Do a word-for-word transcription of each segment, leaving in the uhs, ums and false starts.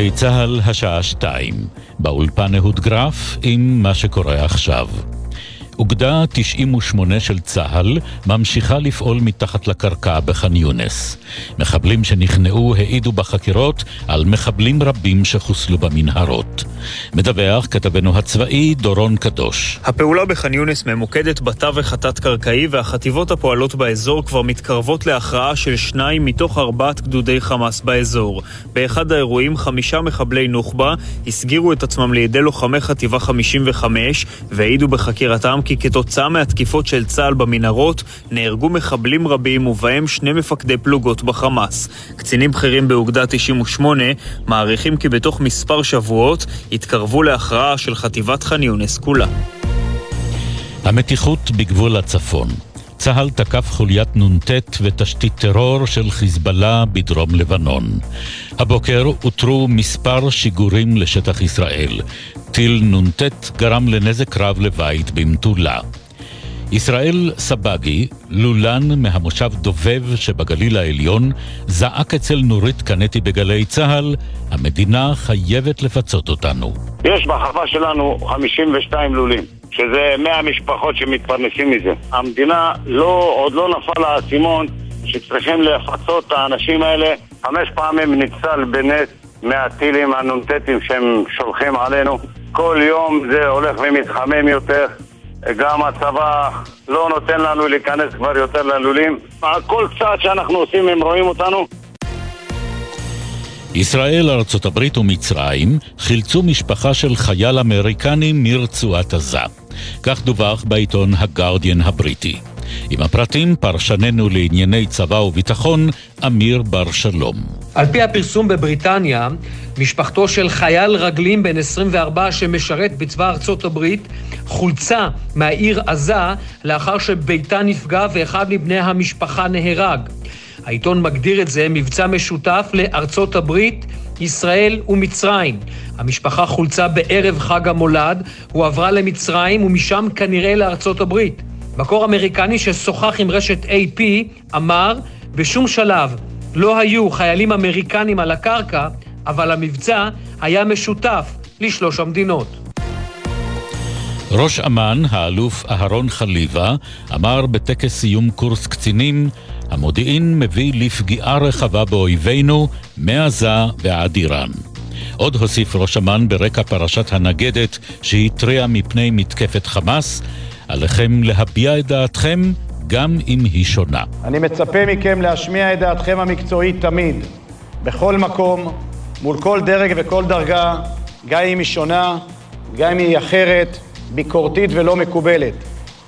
גלי צהל השעה שתיים, באולפן אהוד גרף עם מה שקורה עכשיו. אוגדה תשעים ושמונה של צהל ממשיכה לפעול מתחת לקרקע בח'אן יונס. מחבלים שנכנעו העידו בחקירות על מחבלים רבים שחוסלו במנהרות. מדווח כתבנו הצבאי דורון קדוש. הפעולה בח'אן יונס ממוקדת בתווך התת-קרקעי, והחטיבות הפועלות באזור כבר מתקרבות להכרעה של שניים מתוך ארבעת גדודי חמאס באזור. באחד האירועים חמישה מחבלי נוח'בה הסגירו את עצמם לידי לוחמי חטיבה חמישים וחמש והעידו בחקירתם כי כתוצאה מהתקיפות של צה"ל במנהרות נהרגו מחבלים רבים ובהם שני מפקדי פלוגות בחמאס. קצינים בכירים באוגדה תשעים ושמונה מעריכים כי בתוך מספר שבועות התקרבו להכרעה של חטיבת חני אונס כולה. המתיחות בגבול הצפון. צהל תקף חוליית נונטט ותשתית טרור של חיזבאללה בדרום לבנון. הבוקר הותרו מספר שיגורים לשטח ישראל. טיל נונטט גרם לנזק רב לבית במטולה. ישראל סבגי, לולן מהמושב דובב שבגליל העליון, זעק אצל נורית קנטי בגלי צהל, המדינה חייבת לפצות אותנו. יש בחווה שלנו חמישים ושתיים לולים, שזה מאה משפחות שמתפרנסים מזה. המדינה לא, עוד לא נפל האסימון שצריכים לפצות את האנשים האלה. חמש פעמים ניצל בנס מהטילים הנונטטים שהם שולחים עלינו. כל יום זה הולך ומתחמם יותר. גם הצבא לא נותן לנו להיכנס כבר יותר ללולים. כל צעד שאנחנו עושים הם רואים אותנו. ישראל, ארצות הברית ומצרים חילצו משפחה של חייל אמריקני מרצועת עזה. כך דווח בעיתון הגארדיאן הבריטי. עם הפרטים פרשננו לענייני צבא וביטחון אמיר בר שלום. על פי הפרסום בבריטניה, משפחתו של חייל רגלים בן עשרים וארבע שמשרת בצבא ארצות הברית חולצה מהעיר עזה לאחר שביתה נפגע ואחד מבני המשפחה נהרג. העיתון מגדיר את זה מבצע משותף לארצות הברית, ישראל ומצרים. המשפחה חולצה בערב חג המולד, הוא עברה למצרים ומשם כנראה לארצות הברית. מקור אמריקני ששוחח עם רשת איי פי אמר, בשום שלב לא היו חיילים אמריקנים על הקרקע, אבל המבצע היה משותף לשלוש המדינות. ראש אמ"ן, האלוף אהרון חליבה, אמר בטקס סיום קורס קצינים, המודיעין מביא לפגיעה רחבה באויבינו, מעזה ועד איראן. עוד הוסיף ראש אמ"ן ברקע פרשת הנגדת שהתריע מפני מתקפת חמאס, עליכם להביע את דעתכם גם אם היא שונה. אני מצפה מכם להשמיע את דעתכם המקצועית תמיד, בכל מקום, מול כל דרג וכל דרגה, גם אם היא שונה, גם אם היא אחרת, ביקורתית ולא מקובלת.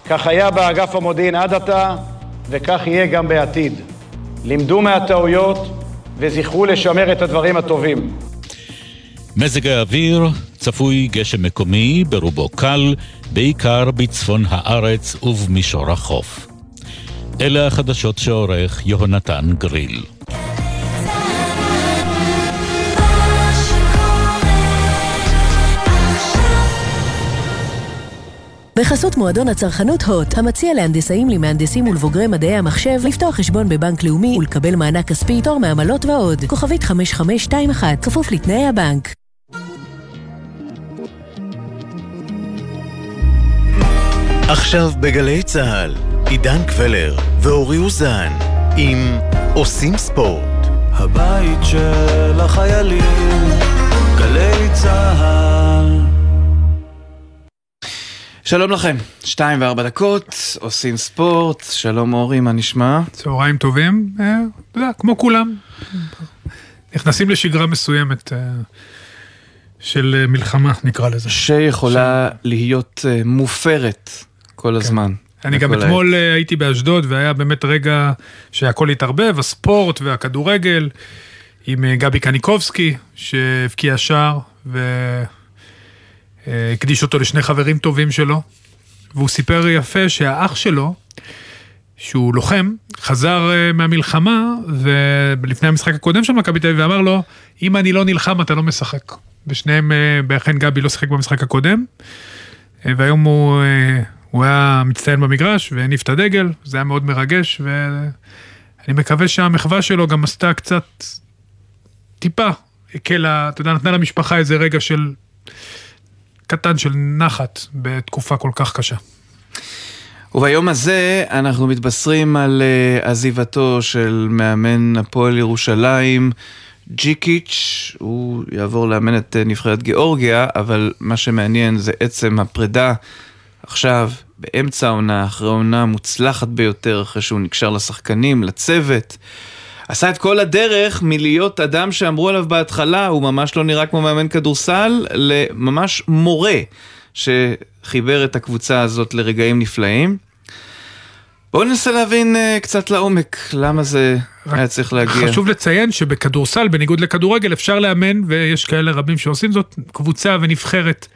כך היה באגף המודיעין עד עתה, וכך יהיה גם בעתיד. לימדו מהטעויות וזכרו לשמר את הדברים הטובים. מזג האוויר, צפוי גשם מקומי ברובו קל, בעיקר בצפון הארץ ובמישור החוף. אלה החדשות שעורך יונתן גריל. בחסות מועדון הצרכנות הוט, המציע להנדסאים, למהנדסים ולבוגרי מדעי המחשב לפתוח חשבון בבנק לאומי ולקבל מענק כספי, תור מעמלות ועוד. כוכבית חמש חמש שתיים אחת, כפוף לתנאי הבנק. עכשיו בגלי צהל, עידן קוולר ואורי אוזן עם עושים ספורט. הבית של החיילים, גלי צהל. שלום לכם, שתיים וארבע דקות, עושים ספורט. שלום אורי, מה נשמע? צהריים טובים, אתה יודע, כמו כולם. נכנסים לשגרה מסוימת של מלחמה, נקרא לזה. שיכולה להיות מופרת כל הזמן. אני גם אתמול הייתי באשדוד, והיה באמת רגע שהכל התערבב, הספורט והכדורגל, עם גבי קניקובסקי, שהבקיע שער, ו... הקדיש אותו לשני חברים טובים שלו, והוא סיפר יפה שהאח שלו, שהוא לוחם, חזר מהמלחמה, ולפני המשחק הקודם של מכבי תל אביב, ואמר לו, אם אני לא נלחם, אתה לא משחק. ושניהם, באכן גבי לא שיחק במשחק הקודם, והיום הוא, הוא היה מצטיין במגרש, והניף את הדגל, זה היה מאוד מרגש, ואני מקווה שהמחווה שלו גם עשתה קצת טיפה, הקלה, אתה יודע, נתנה למשפחה איזה רגע של קטן, של נחת, בתקופה כל כך קשה. וביום הזה אנחנו מתבשרים על עזיבתו של מאמן הפועל ירושלים, ג'יקיץ'. הוא יעבור לאמן את נבחרת גיאורגיה, אבל מה שמעניין זה עצם הפרידה עכשיו, באמצע העונה, אחרי העונה מוצלחת ביותר, אחרי שהוא נקשר לשחקנים, לצוות, עשה את כל הדרך מלהיות אדם שאמרו עליו בהתחלה, הוא ממש לא נראה כמו מאמן כדורסל, לממש מורה שחיבר את הקבוצה הזאת לרגעים נפלאים. בואו ננסה להבין uh, קצת לעומק, למה זה היה צריך להגיע. חשוב לציין שבכדורסל, בניגוד לכדורגל, אפשר לאמן, ויש כאלה רבים שעושים זאת, קבוצה ונבחרת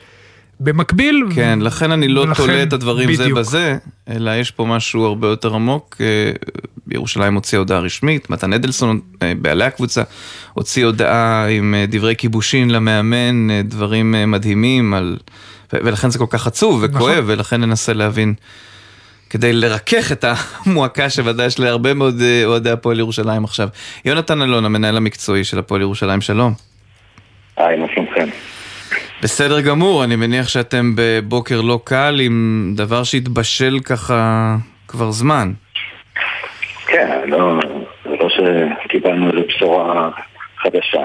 במקביל. כן, ו... לכן אני לא תולה את הדברים בדיוק. זה בזה, אלא יש פה משהו הרבה יותר עמוק. בירושלים הוציאה הודעה רשמית, מתן אדלסון, בעלי הקבוצה, הוציאה הודעה עם דברי כיבושין למאמן, דברים מדהימים, על... ו- ולכן זה כל כך עצוב וכואב, נכון. ולכן ננסה להבין, כדי לרכך את המועקה שוודאי יש להרבה מאוד אוהדי הפועל ירושלים עכשיו. יונתן אלון, המנהל המקצועי של הפועל ירושלים, שלום. היי, מה שלומכם? בסדר גמור, אני מניח שאתם בבוקר לא קל עם דבר שהתבשל ככה כבר זמן. כן, לא, לא שקיבלנו איזו בשורה חדשה,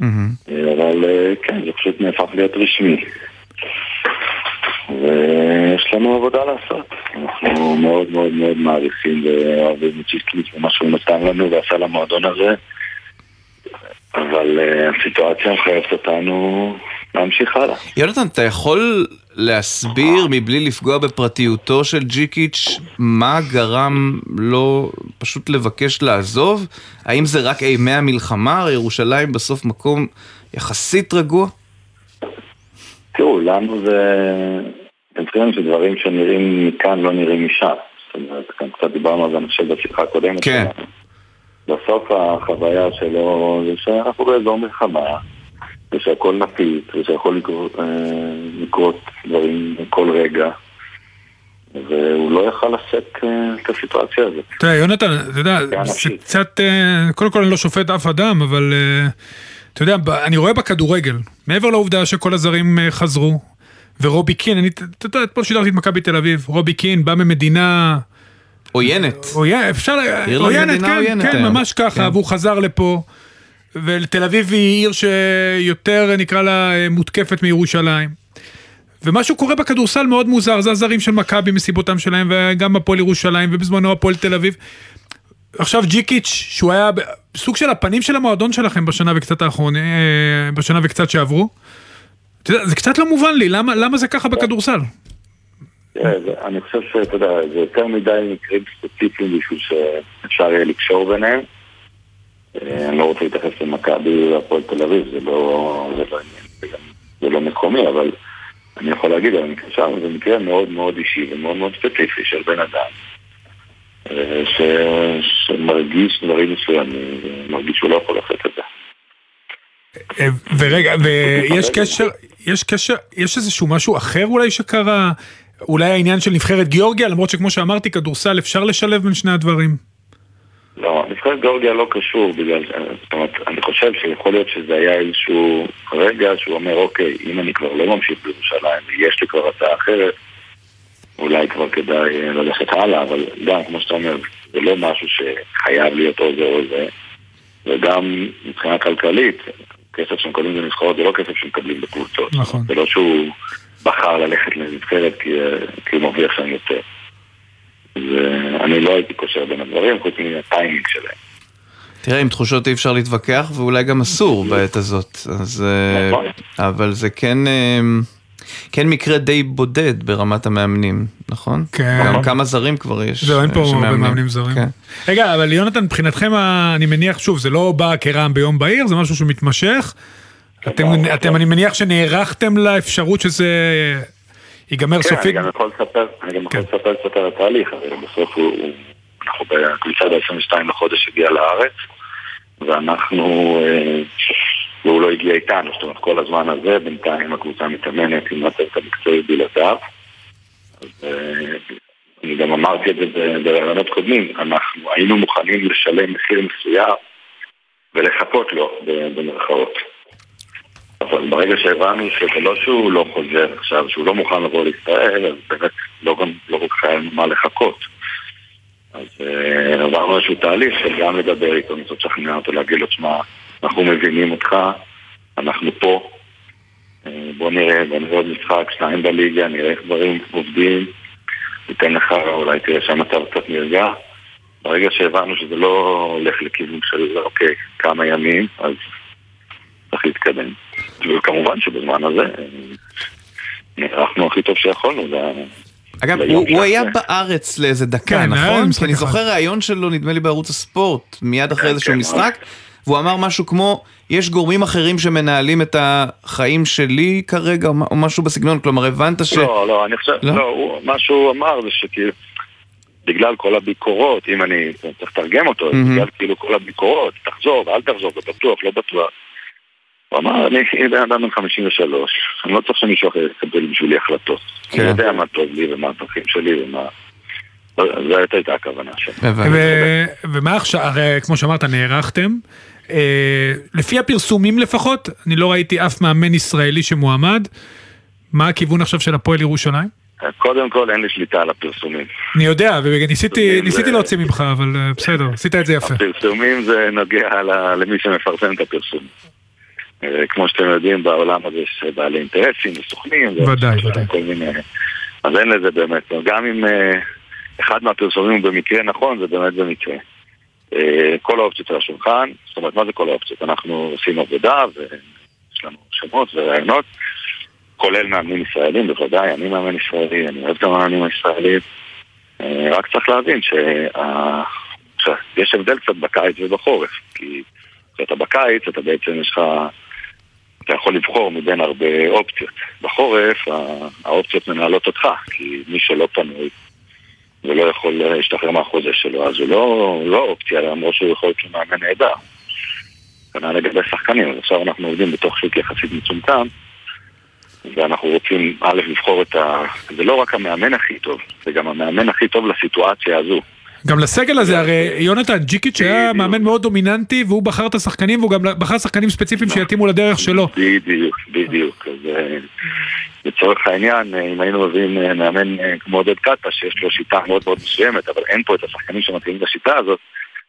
mm-hmm. אבל כן, זה פשוט נהפך להיות רשמי. ויש לנו עבודה לעשות. אנחנו מאוד מאוד מאוד מעריכים ואוהבים את ג'יקיץ' ומה שהוא נתן לנו ועשה למועדון הזה, אבל הסיטואציה חייבת אותנו להמשיך הלאה. יונתן, אתה יכול להסביר מבלי לפגוע בפרטיותו של ג'יקיץ' מה גרם לו פשוט לבקש לעזוב? האם זה רק אימי המלחמה? ירושלים בסוף מקום יחסית רגוע? תראו, לנו זה... אתם צריכים שדברים שנראים מכאן לא נראים משם. זאת אומרת, כאן קצת דיברנו על זה נשאל בשיחה הקודמת. כן. בסוף החוויה שלו זה שאנחנו באזור מלחמה, ושהכל נפיץ, ושיכול לקרות דברים כל רגע, והוא לא יכל לשאת את הסיטואציה הזאת. תראה, יונתן, אתה יודע, קצת, קודם כל אני לא שופט אף אדם, אבל... אתה יודע, אני רואה בכדורגל, מעבר לעובדה שכל הזרים חזרו, ורובי קין, אני, אתה יודע, אתמול שידרתי את מכבי תל אביב, רובי קין בא ממדינה... עוינת. אפשר, עוינת, כן, כן, ממש ככה, והוא חזר לפה, ולתל אביב היא עיר שיותר נקרא לה מותקפת מירושלים, ומשהו קורה בכדורסל מאוד מוזר, זה הזרים של מכבי מסיבותם שלהם, וגם הפועל ירושלים, ובזמנו הפועל תל אביב, עכשיו ג'יקיץ' שהוא היה בסוג של הפנים של המועדון שלכם בשנה וקצת האחרונה, בשנה וקצת שעברו, זה קצת לא מובן לי, למה, למה זה ככה בכדורסל? אני חושב שאתה יודע, זה יותר מדי מקרים ספציפיים בשביל שאפשר יהיה לקשור ביניהם. אני לא רוצה להתייחס למכבי והפועל תל אביב, זה לא, זה לא, זה לא מקומי, אבל אני יכול להגיד, זה מקרה מאוד מאוד אישי ומאוד מאוד ספציפי של בן אדם. ש... שמרגיש דברים מסוימים, מרגיש שהוא לא יכול לחלט את זה. ורגע, ויש קשר, יש קשר, יש איזשהו משהו אחר אולי שקרה, אולי העניין של נבחרת גיאורגיה, למרות שכמו שאמרתי, כדורסל אפשר לשלב בין שני הדברים? לא, נבחרת גיאורגיה לא קשור, בגלל, זאת אומרת, אני חושב שיכול להיות שזה היה איזשהו רגע שהוא אומר, אוקיי, אם אני כבר לא ממשיך בירושלים, יש לי כבר הצעה אחרת, אולי כבר כדאי ללכת הלאה, אבל גם, כמו שאתה אומר, זה לא משהו שחייב להיות או זה או זה, וגם מבחינה כלכלית, כסף שמקבלים בנבחרות זה לא כסף שמקבלים בקבוצות. נכון. זה לא שהוא בחר ללכת לנבחרת כי, כי הוא מרוויח שם יותר. ואני לא הייתי קושר בין הדברים, חוץ מהטיימינג שלהם. תראה, עם תחושות אי אפשר להתווכח, ואולי גם אסור בעת הזאת. אז, נכון. אבל זה כן... כן, מקרה די בודד ברמת המאמנים, נכון? כן. גם כמה זרים כבר יש. זהו, אין פה במאמנים זרים. רגע, אבל יונתן, מבחינתכם, אני מניח, שוב, זה לא בא כרעם ביום בהיר, זה משהו שמתמשך. אתם, אני מניח שנערכתם לאפשרות שזה ייגמר סופי. כן, אני גם יכול לספר, אני גם יכול לספר לספר את התהליך, בסוף הוא, אנחנו בקבוצה ב-עשרים ושתיים לחודש הגיע לארץ, ואנחנו... והוא לא הגיע איתנו, זאת אומרת, כל הזמן הזה, בינתיים הקבוצה מתאמנת, עם הצוות המקצועי בלעדיו. אז אני גם אמרתי את זה ברעיונות קודמים, אנחנו היינו מוכנים לשלם מחיר מסוים ולחפות לו במרכאות. אבל ברגע שהבאנו שלא שהוא לא חוזר עכשיו, שהוא לא מוכן לבוא לישראל, אז באמת לא רק חיים מה לחכות. אז עברנו איזשהו תהליך שגם לדבר איתו, נצטרך שכנע אותו להגיד לו, תשמע, אנחנו מבינים אותך, אנחנו פה, בוא נראה, בוא נראה עוד משחק, שניים בליגה, נראה איך דברים עובדים, ניתן לך, אולי תראה שהמצב קצת נרגע. ברגע שהבאנו שזה לא הולך לכיוון של אוקיי, כמה ימים, אז צריך להתקדם. וכמובן שבזמן הזה נערכנו הכי טוב שיכולנו. אגב, הוא היה בארץ לאיזה דקה, נכון? אני זוכר רעיון שלו, נדמה לי בערוץ הספורט, מיד אחרי איזשהו משחק, והוא אמר משהו כמו, יש גורמים אחרים שמנהלים את החיים שלי כרגע, או משהו בסגנון, כלומר, הבנת ש... לא, לא, אני חושב, לא, מה שהוא אמר זה שכאילו, בגלל כל הביקורות, אם אני צריך לתרגם אותו, בגלל כאילו כל הביקורות, תחזור ואל תחזור, בטוח, לא בטוח. הוא אמר, אני אדם בן חמישים ושלוש, אני לא צריך שמישהו אחר יקבל בשבילי החלטות. אני יודע מה טוב לי ומה התרכים שלי ומה... זו הייתה הכוונה שלנו. ומה עכשיו, הרי כמו שאמרת, נערכתם, לפי הפרסומים לפחות, אני לא ראיתי אף מאמן ישראלי שמועמד, מה הכיוון עכשיו של הפועל ירושלים? קודם כל אין לי שליטה על הפרסומים. אני יודע, וניסיתי להוציא ממך, אבל בסדר, עשית את זה יפה. הפרסומים זה נוגע למי שמפרסם את הפרסומים. כמו שאתם יודעים, בעולם הזה יש בעלי אינטרסים וסוכנים. ודאי, ודאי. אז אין לזה באמת. גם אם אחד מהפרסומים הוא במקרה נכון, זה באמת במקרה. כל האופציות על השולחן, זאת אומרת, מה זה כל האופציות? אנחנו עושים עבודה, ויש לנו שמות ורעיונות, כולל מאמנים ישראלים, בוודאי, אני מאמן ישראלי, אני אוהב את המאמנים הישראלים. רק צריך להבין שיש הבדל קצת בקיץ ובחורף, כי כשאתה בקיץ, אתה בעצם יש לך... אתה יכול לבחור מבין הרבה אופציות. בחורף, האופציות מנהלות אותך, כי מי שלא פנוי ולא יכול להשתחרר מהחוזה שלו, אז הוא לא, לא אופציה, למרות שהוא יכול להיות מאמן נהדר. כנראה לגבי שחקנים, אז עכשיו אנחנו עובדים בתוך שוק יחסית מצומצם, ואנחנו רוצים, א', לבחור את ה... זה לא רק המאמן הכי טוב, זה גם המאמן הכי טוב לסיטואציה הזו. גם לסגל הזה, הרי יונתן ג'יקיץ' היה מאמן מאוד דומיננטי, והוא בחר את השחקנים, והוא גם בחר שחקנים ספציפיים שיתאימו לדרך שלו. בדיוק, בדיוק. לצורך העניין, אם היינו מביאים מאמן כמו דד קאטה, שיש לו שיטה מאוד מאוד מסוימת, אבל אין פה את השחקנים שמתאים לשיטה הזאת,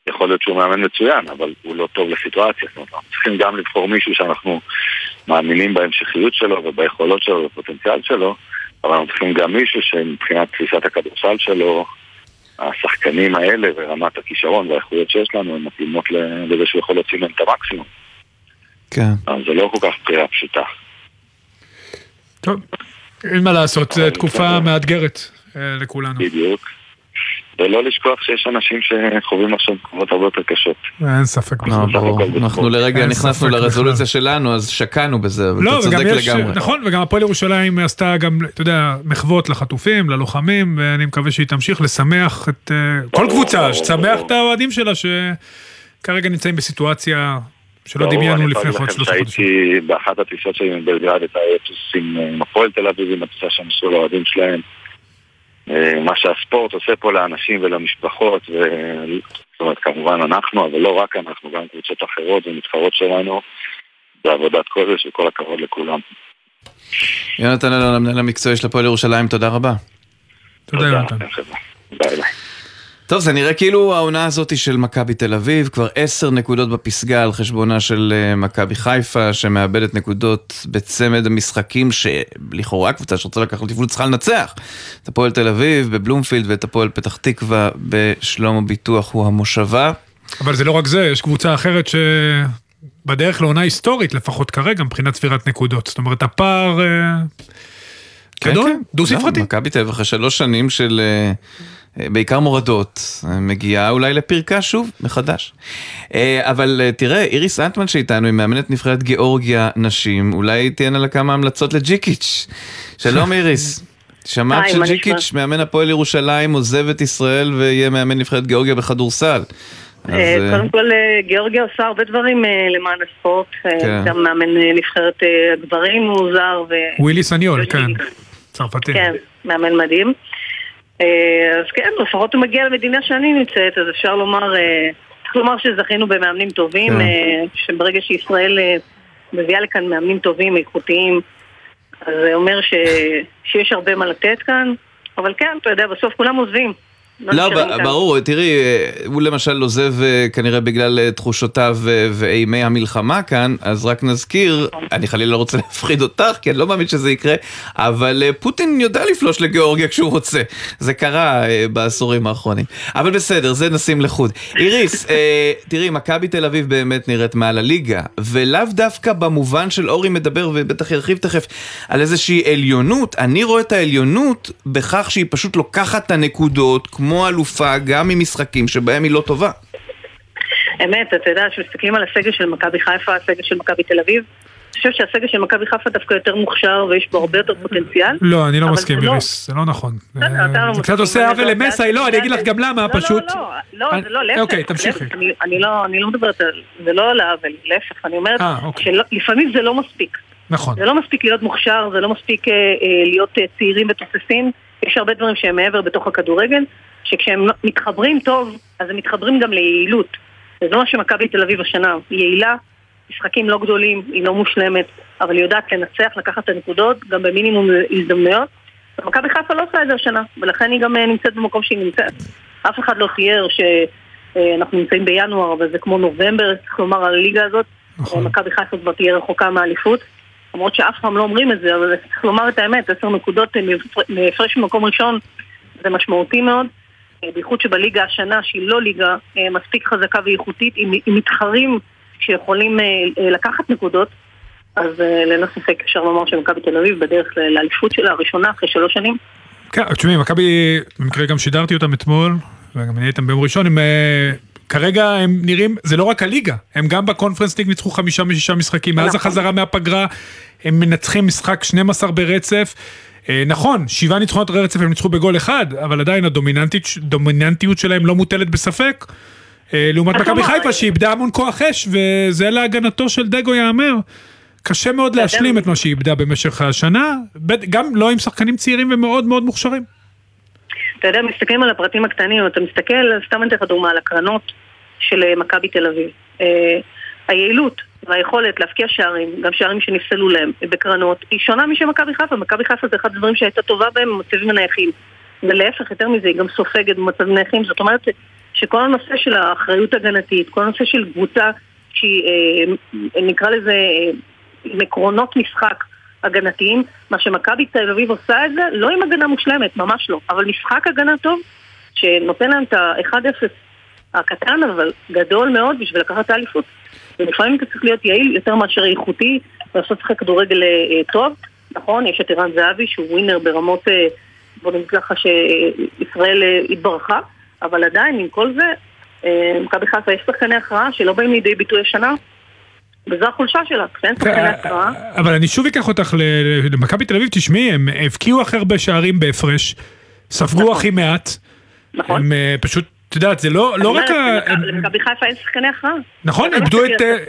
יכול להיות שהוא מאמן מצוין, אבל הוא לא טוב לסיטואציה. אנחנו צריכים גם לבחור מישהו שאנחנו מאמינים בהמשכיות שלו, וביכולות שלו, ובפוטנציאל שלו, אבל אנחנו צריכים גם מישהו שמבחינת תפיסת הכדורסל שלו השחקנים האלה ורמת הכישרון והאיכויות שיש לנו, הן מתאימות לזה שהוא יכול להוציא להם את המקסימום. כן. אז זה לא כל כך בחירה פשוטה. טוב, אין מה לעשות, זו תקופה מאתגרת לכולנו. בדיוק. ולא לשכוח שיש אנשים שחווים עכשיו תקופות הרבה יותר קשות. אין ספק. אנחנו לרגע נכנסנו לרזולוציה שלנו, אז שקענו בזה, ואתה צודק לגמרי. נכון, וגם הפועל ירושלים עשתה גם, אתה יודע, מחוות לחטופים, ללוחמים, ואני מקווה שהיא תמשיך לשמח את כל קבוצה, שצמח את האוהדים שלה, שכרגע נמצאים בסיטואציה שלא דמיינו לפני חודש. הייתי באחת הטיסות שלי מבלגרד, את הטיסים עם הפועל תל אביב, עם הטיסה שהמסרו לאוהדים שלהם. מה שהספורט עושה פה לאנשים ולמשפחות, זאת אומרת כמובן אנחנו, אבל לא רק אנחנו, גם קבוצות אחרות ומתחרות שלנו, זה עבודת קודש וכל הכבוד לכולם. יונתן אלון, המנהל המקצועי של הפועל ירושלים, תודה רבה. תודה יונתן. ביי ביי. טוב, זה נראה כאילו העונה הזאת של מכבי תל אביב, כבר עשר נקודות בפסגה על חשבונה של מכבי חיפה, שמאבדת נקודות בצמד המשחקים שלכאורה קבוצה שרוצה לקחת לפעול צריכה לנצח. את הפועל תל אביב בבלומפילד ואת הפועל פתח תקווה בשלום הביטוח הוא המושבה. אבל זה לא רק זה, יש קבוצה אחרת ש... בדרך לעונה היסטורית, לפחות כרגע, מבחינת ספירת נקודות. זאת אומרת, הפער... גדול, דו ספרתי. מכבי תל אביב אחרי שלוש שנים של... בעיקר מורדות, מגיעה אולי לפרקה שוב, מחדש. אבל תראה, איריס אנטמן שאיתנו, היא מאמנת נבחרת גיאורגיה נשים, אולי תהיינה לה כמה המלצות לג'יקיץ'. שלום איריס, שמעת שג'יקיץ' מאמן הפועל ירושלים, עוזב את ישראל ויהיה מאמן נבחרת גיאורגיה בכדורסל. קודם כל, גיאורגיה עושה הרבה דברים למען הספורט, גם מאמן נבחרת הגברים, הוא עוזר. ווילי סניול, כן, צרפתי. כן, מאמן מדהים. אז כן, לפחות הוא מגיע למדינה שאני נמצאת, אז אפשר לומר, צריך לומר שזכינו במאמנים טובים, שברגע שישראל מביאה לכאן מאמנים טובים, איכותיים, אז זה אומר ש... שיש הרבה מה לתת כאן, אבל כן, אתה יודע, בסוף כולם עוזבים. לא, ברור, תראי, הוא למשל עוזב כנראה בגלל תחושותיו ואימי המלחמה כאן, אז רק נזכיר, אני חלילה לא רוצה להפחיד אותך, כי אני לא מאמין שזה יקרה, אבל פוטין יודע לפלוש לגיאורגיה כשהוא רוצה, זה קרה בעשורים האחרונים, אבל בסדר, זה נשים לחוד. איריס, תראי, מכבי תל אביב באמת נראית מעל הליגה, ולאו דווקא במובן של אורי מדבר, ובטח ירחיב תכף, על איזושהי עליונות, אני רואה את העליונות בכך שהיא פשוט לוקחת את הנקודות, כמו אלופה, גם ממשחקים שבהם היא לא טובה. אמת, אתה יודע, כשמסתכלים על הסגל של מכבי חיפה, הסגל של מכבי תל אביב, אני חושב שהסגל של מכבי חיפה דווקא יותר מוכשר, ויש בו הרבה יותר פוטנציאל. לא, אני לא מסכים, איריס, זה לא נכון. זה קצת עושה עוול למסע, לא, אני אגיד לך גם למה, פשוט... לא, לא, לא, לא, אוקיי, תמשיכי. אני לא מדברת, זה לא על העוול, להפך, אני אומרת שלפעמים זה לא מספיק. נכון. זה לא מספיק להיות מוכשר, זה לא מספיק להיות צעירים ותוססים, יש הרבה דברים שהם מעבר בתוך הכדורגל, שכשהם מתחברים טוב, אז הם מתחברים גם ליעילות. זה מה שמכבי תל אביב השנה. היא יעילה, משחקים לא גדולים, היא לא מושלמת, אבל היא יודעת לנצח, לקחת את הנקודות, גם במינימום הזדמנויות. מכבי חיפה לא עושה את זה השנה, ולכן היא גם נמצאת במקום שהיא נמצאת. אף אחד לא חייר שאנחנו נמצאים בינואר, וזה כמו נובמבר, כלומר על הליגה הזאת, מכבי חיפה כבר תהיה רחוקה מהאליפות. למרות שאף פעם לא אומרים את זה, אבל צריך לומר את האמת, עשר נקודות מהפרש במקום ראשון, זה משמעותי מאוד, בייחוד שבליגה השנה, שהיא לא ליגה מספיק חזקה ואיכותית, עם מתחרים שיכולים לקחת נקודות, אז ללא ספק אפשר לומר שמכבי תל אביב בדרך לאליפות שלה הראשונה אחרי שלוש שנים. כן, תשמעי, מכבי, במקרה גם שידרתי אותם אתמול, וגם אני הייתם ביום ראשון, הם... כרגע הם נראים, זה לא רק הליגה, הם גם בקונפרנס ליג ניצחו חמישה משישה משחקים, מאז החזרה מהפגרה, הם מנצחים משחק שנים עשר ברצף, נכון, שבעה ניצחונות רצף הם ניצחו בגול אחד, אבל עדיין הדומיננטיות שלהם לא מוטלת בספק, לעומת מכבי חיפה שאיבדה המון כוח אש, וזה להגנתו של דגו יאמר, קשה מאוד להשלים את מה שאיבדה במשך השנה, גם לא עם שחקנים צעירים ומאוד מאוד מוכשרים. אתה יודע, מסתכלים על הפרטים הקטנים, אתה מסתכל, סתם אין לך דוגמה, על הקרנות של מכבי תל אביב. היעילות והיכולת להפקיע שערים, גם שערים שנפסלו להם בקרנות, היא שונה משמכבי חיפה. מכבי חיפה זה אחד הדברים שהייתה טובה בהם, מצבים נייחים. ולהפך, יותר מזה, היא גם סופגת במצבים נייחים. זאת אומרת שכל הנושא של האחריות הגנתית, כל הנושא של קבוצה שהיא, נקרא לזה, מקרונות משחק, הגנתיים, מה שמכבי תל אביב עושה את זה, לא עם הגנה מושלמת, ממש לא, אבל משחק הגנה טוב שנותן להם את ה-אחד אפס הקטן, אבל גדול מאוד בשביל לקחת האליפות. ולפעמים אתה צריך להיות יעיל יותר מאשר איכותי, לעשות לך כדורגל טוב, נכון? יש את ערן זהבי שהוא ווינר ברמות, בוא נגיד לך שישראל התברכה, אבל עדיין עם כל זה, מכבי חיפה יש שחקני הכרעה שלא באים לידי ביטוי השנה, וזו החולשה שלה, כשאין סוכן התראה. אבל אני שוב אקח אותך למכבי תל אביב, תשמעי, הם הבקיעו אחר בשערים בהפרש, ספגו הכי מעט, הם פשוט, אתה יודעת, זה לא רק... למכבי חיפה אין סוכן התראה. נכון,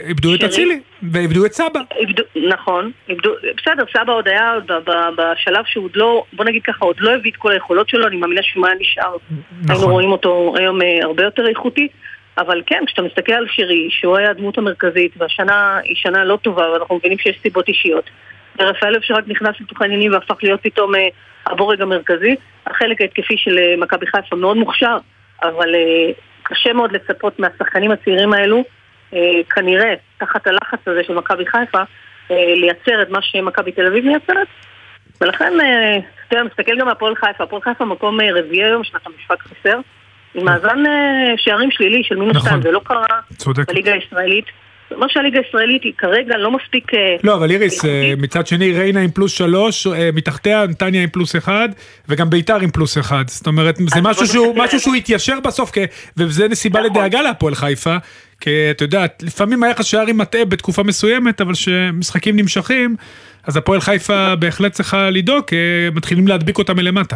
איבדו את הצילי, ואיבדו את סבא. נכון, בסדר, סבא עוד היה בשלב שהוא עוד לא, בוא נגיד ככה, עוד לא הביא את כל היכולות שלו, אני מאמינה שמה נשאר. אנחנו רואים אותו היום הרבה יותר איכותי, אבל כן, כשאתה מסתכל על שירי, שהוא היה הדמות המרכזית, והשנה היא שנה לא טובה, ואנחנו מבינים שיש סיבות אישיות. רפאל שרק נכנס לתוך העניינים והפך להיות פתאום הבורג המרכזי. החלק ההתקפי של מכבי חיפה מאוד מוכשר, אבל קשה מאוד לצפות מהשחקנים הצעירים האלו, כנראה, תחת הלחץ הזה של מכבי חיפה, לייצר את מה שמכבי תל אביב מייצרת. ולכן, אתה מסתכל גם על הפועל חיפה. הפועל חיפה מקום רביעי היום, שנת המשחק חסר. עם מאזן שערים שלילי של מינוס שתיים, זה לא קרה בליגה הישראלית. זאת אומרת שהליגה הישראלית היא כרגע לא מספיק... לא, אבל איריס, מצד שני, ריינה עם פלוס שלוש, מתחתיה נתניה עם פלוס אחד, וגם ביתר עם פלוס אחד. זאת אומרת, זה משהו שהוא התיישר בסוף, וזה נסיבה לדאגה להפועל חיפה, כי אתה יודע, לפעמים היחס שערים מטעה בתקופה מסוימת, אבל שמשחקים נמשכים, אז הפועל חיפה בהחלט צריכה לדאוג, מתחילים להדביק אותם מלמטה.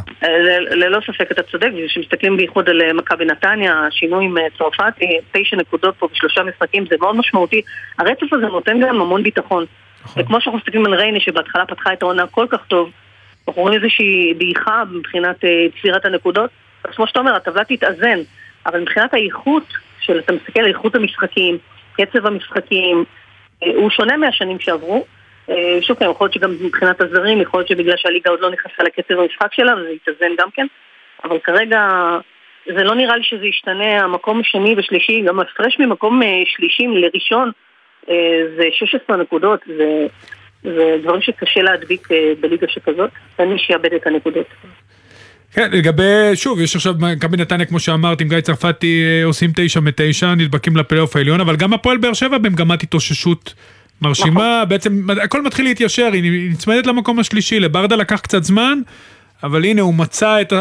ללא ספק, אתה צודק, כשמסתכלים בייחוד על מכבי נתניה, השינוי עם צרפת, תשע נקודות פה בשלושה משחקים, זה מאוד משמעותי. הרצף הזה נותן גם המון ביטחון. וכמו שאנחנו מסתכלים על ריינה, שבהתחלה פתחה את העונה כל כך טוב, אנחנו רואים איזושהי דעיכה מבחינת צבירת הנקודות. אז כמו שאתה אומר, הטבלה תתאזן, אבל מבחינת האיכות, כשאתה מסתכל על איכות המשחקים, קצב המשחקים, הוא שונה מהשנים שעברו, שוב כן, יכול להיות שגם מבחינת הזרים, יכול להיות שבגלל שהליגה עוד לא נכנסה לקצב המשחק שלה, וזה יתאזן גם כן, אבל כרגע זה לא נראה לי שזה ישתנה, המקום השני ושלישי, גם הפרש ממקום שלישים לראשון, זה שש עשרה נקודות, זה, זה דברים שקשה להדביק בליגה שכזאת, אני שיאבד את הנקודות. כן, לגבי, שוב, יש עכשיו מכבי נתניה, כמו שאמרת, עם גיא צרפתי עושים תשע מתשע, נדבקים לפלייאוף העליון, אבל גם הפועל באר שבע במגמת התאוששות מרשימה, נכון. בעצם הכל מתחיל להתיישר, היא נצמדת למקום השלישי, לברדה לקח קצת זמן, אבל הנה הוא מצא את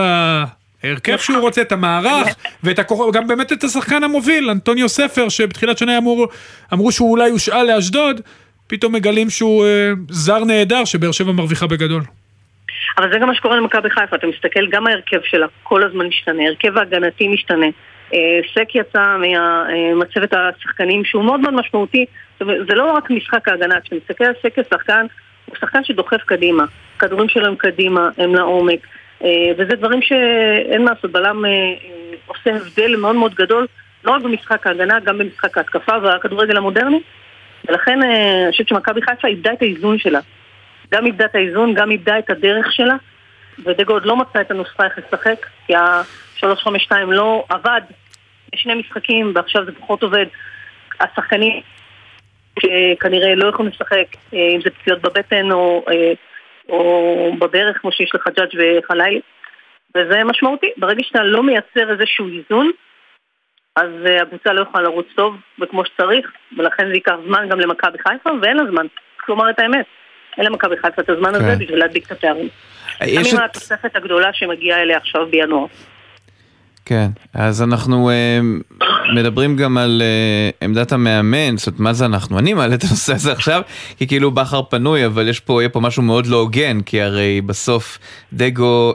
ההרכב שהוא רוצה, את המערך, וגם באמת את השחקן המוביל, אנטוניו ספר, שבתחילת שנה אמור, אמרו שהוא אולי הושאל לאשדוד, פתאום מגלים שהוא אה, זר נהדר, שבאר שבע מרוויחה בגדול. אבל זה גם מה שקורה למכבי חיפה, אתה מסתכל, גם ההרכב שלה כל הזמן משתנה, הרכב ההגנתי משתנה, סק יצא מהמצבת השחקנים שהוא מאוד מאוד משמעותי, זה לא רק משחק ההגנה, כשאתה מסתכל על סק השחקן, הוא שחקן שדוחף קדימה, כדורים שלו הם קדימה, הם לעומק, וזה דברים שאין מעשות, בלם עושה הבדל מאוד מאוד גדול, לא רק במשחק ההגנה, גם במשחק ההתקפה והכדורגל המודרני, ולכן אני חושבת שמכבי חיפה איבדה את האיזון שלה, גם איבדה את האיזון, גם איבדה את הדרך שלה, ודגו עוד לא מצא את הנוסחה איך לשחק, כי ה-שלוש חמש שתיים לא עבד, יש שני משחקים, ועכשיו זה פחות עובד. השחקנים שכנראה לא יכולים לשחק, אם זה פציעות בבטן או, או בברך, כמו שיש לך ג'אג' וחלילי, וזה משמעותי. ברגע שאתה לא מייצר איזשהו איזון, אז הבוצה לא יכולה לרוץ טוב, וכמו שצריך, ולכן זה ייקח זמן גם למכבי חיפה, ואין לה זמן, כלומר את האמת. אין למכבי חיפה את הזמן הזה בשביל להדביק את התארים. אני עם התוספת הגדולה שמגיעה אליה עכשיו בינואר. כן, אז אנחנו מדברים גם על עמדת המאמן, זאת אומרת, מה זה אנחנו? אני מעלה את הנושא הזה עכשיו, כי כאילו בחר פנוי, אבל יש פה, יהיה פה משהו מאוד לא הוגן, כי הרי בסוף דגו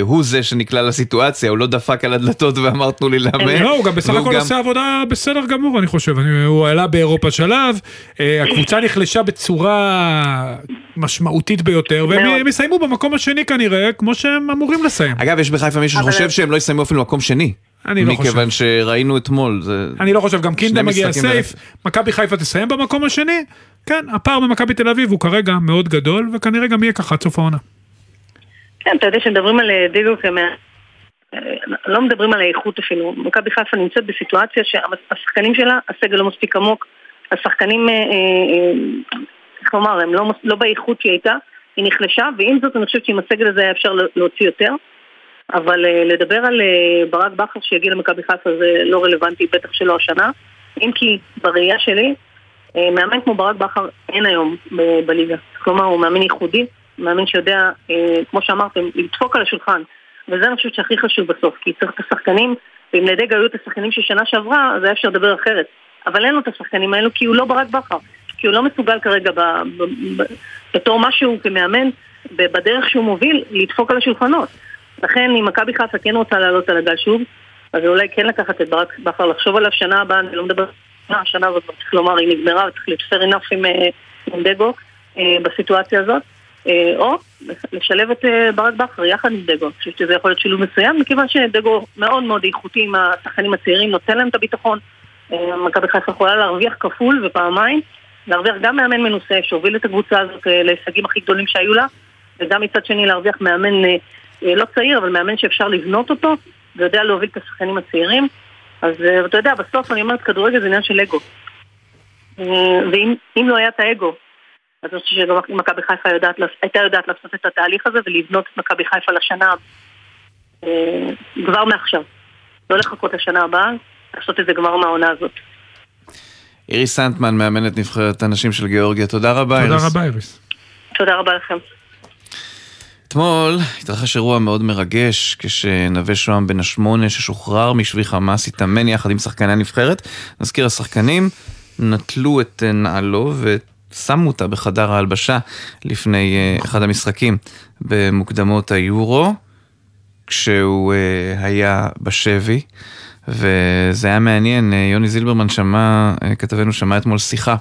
הוא זה שנקלע לסיטואציה, הוא לא דפק על הדלתות ואמר תנו לי לאמן. לא, הוא גם בסך הכל עושה עבודה בסדר גמור, אני חושב. הוא עלה באירופה שלב, הקבוצה נחלשה בצורה משמעותית ביותר, והם יסיימו במקום השני כנראה, כמו שהם אמורים לסיים. אגב, יש בחיפה מישהו שחושב שהם לא יסיימו אפילו מקום שני. אני לא חושב. מכיוון שראינו אתמול. אני לא חושב, גם קינדה מגיע סייף, מכבי חיפה תסיים במקום השני, כן, הפער ממכבי תל אביב הוא כרגע מאוד גדול, וכנראה גם יהיה ככה צוף העונה. כן, אתה יודע שמדברים על דגו כמה... לא מדברים על האיכות אפילו. מכבי חיפה נמצאת בסיטואציה שהשחקנים שלה, הסגל לא מספיק עמוק, השחקנים, כלומר, הם לא באיכות שהיא הייתה, היא נחלשה, ועם זאת אני חושבת שעם הסגל הזה היה אפשר להוציא יותר. אבל לדבר על ברק בחר שיגיע למכבי חיפה זה לא רלוונטי, בטח שלא השנה, אם כי בראייה שלי מאמן כמו ברק בחר אין היום בליגה, כלומר הוא מאמן ייחודי, מאמן שיודע, כמו שאמרתם, לדפוק על השולחן, וזה אני חושבת שהכי חשוב בסוף, כי צריך את השחקנים, ואם לדגע היו את השחקנים ששנה שעברה זה היה אפשר לדבר אחרת, אבל אין לו את השחקנים האלו כי הוא לא ברק בחר, כי הוא לא מסוגל כרגע בתור משהו כמאמן בדרך שהוא מוביל לדפוק על השולחנות. לכן אם מכבי חיפה כן רוצה לעלות על הגל שוב, אז אולי כן לקחת את ברק בחר, לחשוב עליו שנה הבאה, אני לא מדבר שנה הזאת, צריך לומר, היא נגמרה, וצריך לתפר עינף עם דגו בסיטואציה הזאת, או לשלב את ברק בחר יחד עם דגו, אני חושבת שזה יכול להיות שילוב מצוין, מכיוון שדגו מאוד מאוד איכותי עם השחקנים הצעירים, נותן להם את הביטחון, מכבי חיפה יכולה להרוויח כפול ופעמיים, להרוויח גם מאמן מנוסה, שהוביל את הקבוצה הזאת להישגים הכי גדולים שהיו לה, וגם מצד שני להרוויח מאמן לא צעיר, אבל מאמן שאפשר לבנות אותו, ויודע להוביל את השחקנים הצעירים. אז אתה יודע, בסוף אני אומרת, כדורגל זה עניין של אגו. ואם לא היה את האגו, אז אני חושב שגם מכבי חיפה הייתה יודעת לעשות את התהליך הזה, ולבנות את מכבי חיפה לשנה כבר מעכשיו. לא לחכות לשנה הבאה, לעשות את זה כבר מהעונה הזאת. איריס אנטמן, מאמנת נבחרת הנשים של גיאורגיה. תודה רבה, איריס. תודה רבה, איריס. תודה רבה לכם. אתמול התרחש אירוע מאוד מרגש כשנווה שוהם בן השמונה ששוחרר משבי חמאס התאמן יחד עם שחקני הנבחרת. נזכיר, השחקנים נטלו את נעלו ושמו אותה בחדר ההלבשה לפני אחד המשחקים במוקדמות היורו כשהוא היה בשבי, וזה היה מעניין. יוני זילברמן שמע, כתבנו שמע אתמול שיחה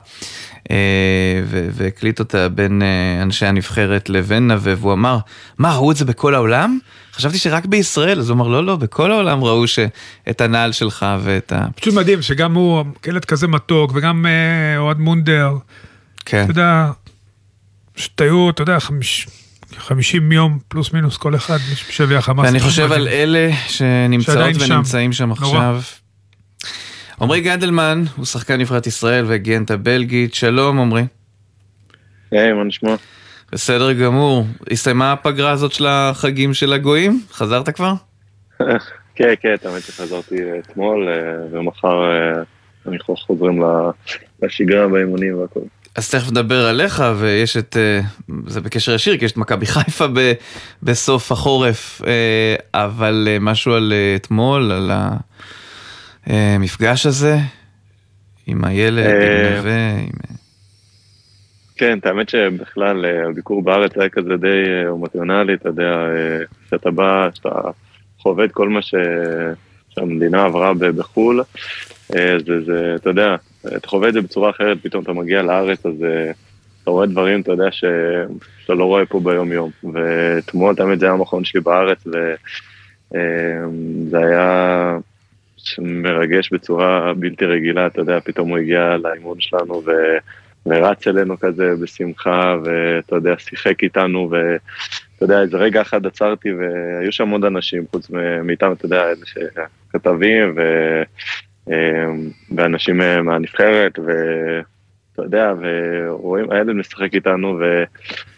והקליט אותה בין אנשי הנבחרת לבין נווה, והוא אמר, מה, ראו את זה בכל העולם? חשבתי שרק בישראל, אז הוא אמר, לא, לא, בכל העולם ראו את הנעל שלך ואת ה... פשוט מדהים, שגם הוא, ילד כזה מתוק, וגם אוהד מונדר, אתה יודע, שתהיו, אתה יודע, חמיש... חמישים יום פלוס מינוס כל אחד משביע חמאס. ואני חושב על אלה שנמצאות ונמצאים שם עכשיו. עומרי גדלמן, הוא שחקן נבחרת ישראל והגינת הבלגית. שלום עומרי. היי, מה נשמע? בסדר גמור. הסתיימה הפגרה הזאת של החגים של הגויים? חזרת כבר? כן, כן, תמיד שחזרתי אתמול, ומחר אני חוזרים לשגרה באימונים והכל. אז תכף נדבר עליך, ויש את, זה בקשר ישיר, כי יש את מכבי חיפה בסוף החורף, אבל משהו על אתמול, על המפגש הזה, עם הילד, עם נווה, עם... כן, האמת שבכלל, הביקור בארץ היה כזה די אומציונלי, אתה יודע, כשאתה בא, שאתה חווה את כל מה שהמדינה עברה בחול, זה, אתה יודע, אתה חווה את זה בצורה אחרת, פתאום אתה מגיע לארץ, אז אתה רואה דברים, אתה יודע, שאתה לא רואה פה ביום יום. ואתמול, תמיד זה היה המכון שלי בארץ, וזה היה מרגש בצורה בלתי רגילה, אתה יודע, פתאום הוא הגיע לאימון שלנו, ורץ אלינו כזה בשמחה, ואתה יודע, שיחק איתנו, ואתה יודע, איזה רגע אחד עצרתי, והיו שם עוד אנשים, חוץ מאיתם, אתה יודע, כתבים, ו... ואנשים מהנבחרת, ואתה יודע, ורואים, הילד משחק איתנו,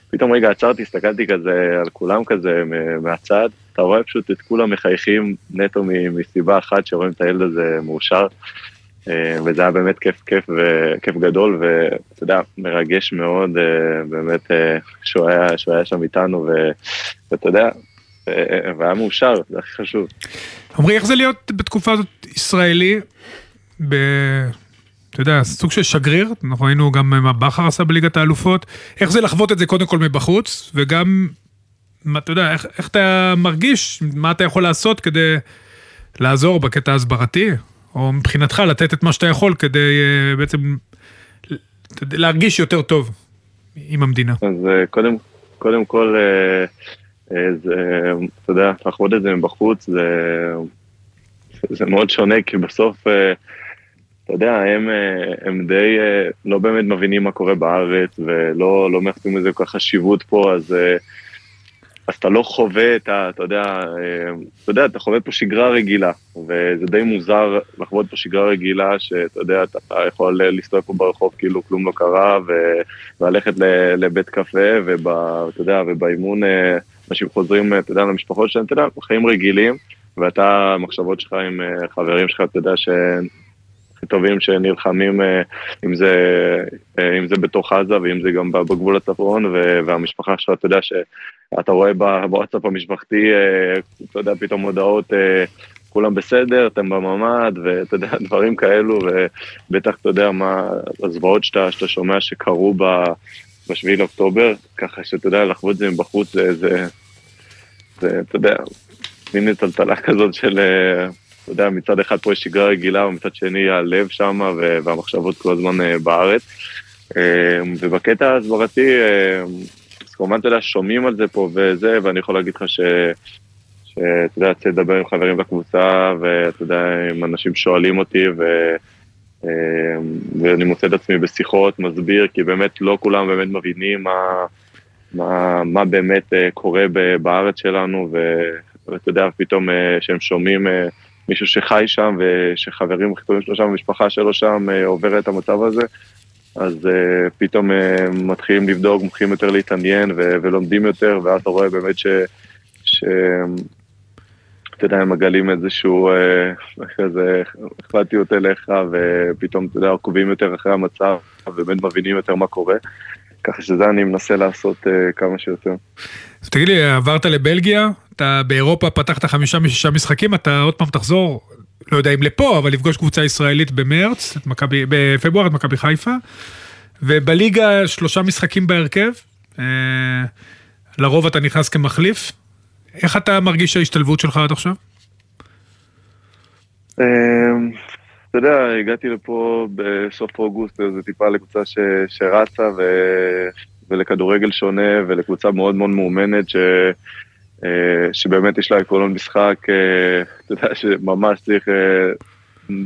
ופתאום רגע עצרתי, הסתכלתי כזה על כולם כזה מהצד, אתה רואה פשוט את כולם מחייכים נטו מסיבה אחת שרואים את הילד הזה מאושר, וזה היה באמת כיף, כיף, כיף גדול, ואתה יודע, מרגש מאוד, באמת, שהוא היה, שהוא היה שם איתנו, ואתה יודע, והיה מאושר, זה הכי חשוב. עומרי, איך זה להיות בתקופה הזאת ישראלי, ב... אתה יודע, סוג של שגריר, אנחנו ראינו גם מה בחר עשה בליגת האלופות, איך זה לחוות את זה קודם כל מבחוץ, וגם, מה, אתה יודע, איך, איך אתה מרגיש, מה אתה יכול לעשות כדי לעזור בקטע הסברתי, או מבחינתך לתת את מה שאתה יכול כדי בעצם להרגיש יותר טוב עם המדינה. אז קודם, קודם כל... זה, אתה יודע, לחוות את זה מבחוץ, זה, זה מאוד שונה, כי בסוף, אתה יודע, הם, הם די לא באמת מבינים מה קורה בארץ, ולא לא מייחסים איזה כל כך חשיבות פה, אז, אז אתה לא חווה, אתה, אתה יודע, אתה יודע, אתה חווה פה שגרה רגילה, וזה די מוזר לחוות פה שגרה רגילה, שאתה יודע, אתה יכול לסתובב פה ברחוב כאילו כלום לא קרה, וללכת לבית קפה, ואתה יודע, ובאימון... אנשים חוזרים, אתה יודע, למשפחות שלהם, אתה יודע, חיים רגילים, ואתה, המחשבות שלך עם חברים שלך, אתה יודע, שהכי טובים שנלחמים, אם זה, אם זה בתוך עזה, ואם זה גם בגבול הצפון, והמשפחה שלך, אתה יודע, שאתה רואה בוואטסאפ המשפחתי, אתה יודע, פתאום הודעות, כולם בסדר, אתם בממד, ואתה יודע, דברים כאלו, ובטח, אתה יודע, מה, הזוועות שאתה, שאתה שומע שקרו ב... בשביל אוקטובר, ככה שאתה יודע, לחוות זה מבחוץ, זה, זה, זה, אתה יודע, מין טלטלה כזאת של, אתה יודע, מצד אחד פה יש שגרה רגילה, ומצד שני הלב שם, והמחשבות כל הזמן בארץ, ובקטע הסברתי, אז כמובן, אתה יודע, שומעים על זה פה וזה, ואני יכול להגיד לך ש... שאתה יודע, צריך לדבר עם חברים בקבוצה, ואתה יודע, עם אנשים שואלים אותי, ו... ואני מוצא את עצמי בשיחות, מסביר, כי באמת לא כולם באמת מבינים מה, מה, מה באמת קורה בארץ שלנו, ואתה יודע, פתאום שהם שומעים מישהו שחי שם, ושחברים הכתובים שלו שם, המשפחה שלו שם, עובר את המצב הזה, אז פתאום מתחילים לבדוק, מתחילים יותר להתעניין, ולומדים יותר, ואז אתה רואה באמת ש... ש... אתה יודע, הם מגלים איזשהו, כזה, החלטיות אליך, ופתאום, אתה יודע, עוקבים יותר אחרי המצב, ובאמת מבינים יותר מה קורה, ככה שזה אני מנסה לעשות כמה שיותר. אז תגיד לי, עברת לבלגיה, אתה באירופה פתחת חמישה משישה משחקים, אתה עוד פעם תחזור, לא יודע אם לפה, אבל לפגוש קבוצה ישראלית במרץ, בפברואר, את מכבי חיפה, ובליגה שלושה משחקים בהרכב, לרוב אתה נכנס כמחליף, איך אתה מרגיש ההשתלבות שלך עד עכשיו? אתה יודע, הגעתי לפה בסוף אוגוסט, זו טיפה לקבוצה שרצה ולכדורגל שונה, ולקבוצה מאוד מאוד מאומנת, שבאמת יש לה עקרון משחק, אתה יודע שממש צריך,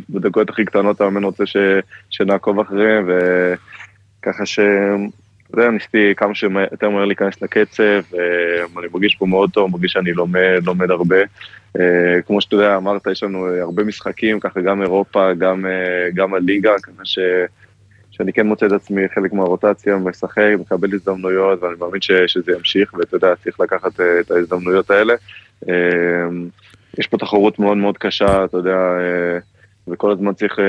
בדקות הכי קטנות האמן רוצה שנעקוב אחריהם, וככה ש... ניסיתי כמה שיותר מהר להיכנס לקצב, אני מרגיש פה מאוד טוב, מרגיש שאני לומד, לומד הרבה. כמו שאתה יודע, אמרת, יש לנו הרבה משחקים, ככה גם אירופה, גם, גם הליגה, ככה ש, שאני כן מוצא את עצמי חלק מהרוטציה, משחק, מקבל הזדמנויות, ואני מאמין ש, שזה ימשיך, ואתה יודע, צריך לקחת את ההזדמנויות האלה. יש פה תחרות מאוד מאוד קשה, אתה יודע, וכל הזמן צריך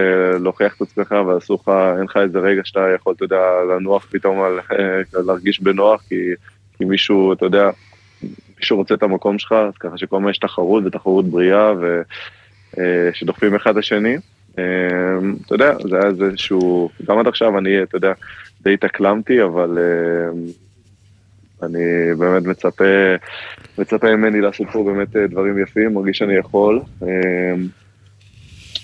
להוכיח את עצמך, ועשו לך, אין לך איזה רגע שאתה יכול, אתה יודע, לנוח פתאום, להרגיש בנוח, כי מישהו, אתה יודע, מישהו רוצה את המקום שלך, אז ככה שכל מה יש תחרות, ותחרות בריאה, שדוחפים אחד השני, אתה יודע, זה היה איזשהו, גם עד עכשיו אני, אתה יודע, די התאקלמתי, אבל אני באמת מצפה, מצפה ממני לעשות פה באמת דברים יפים, מרגיש שאני יכול,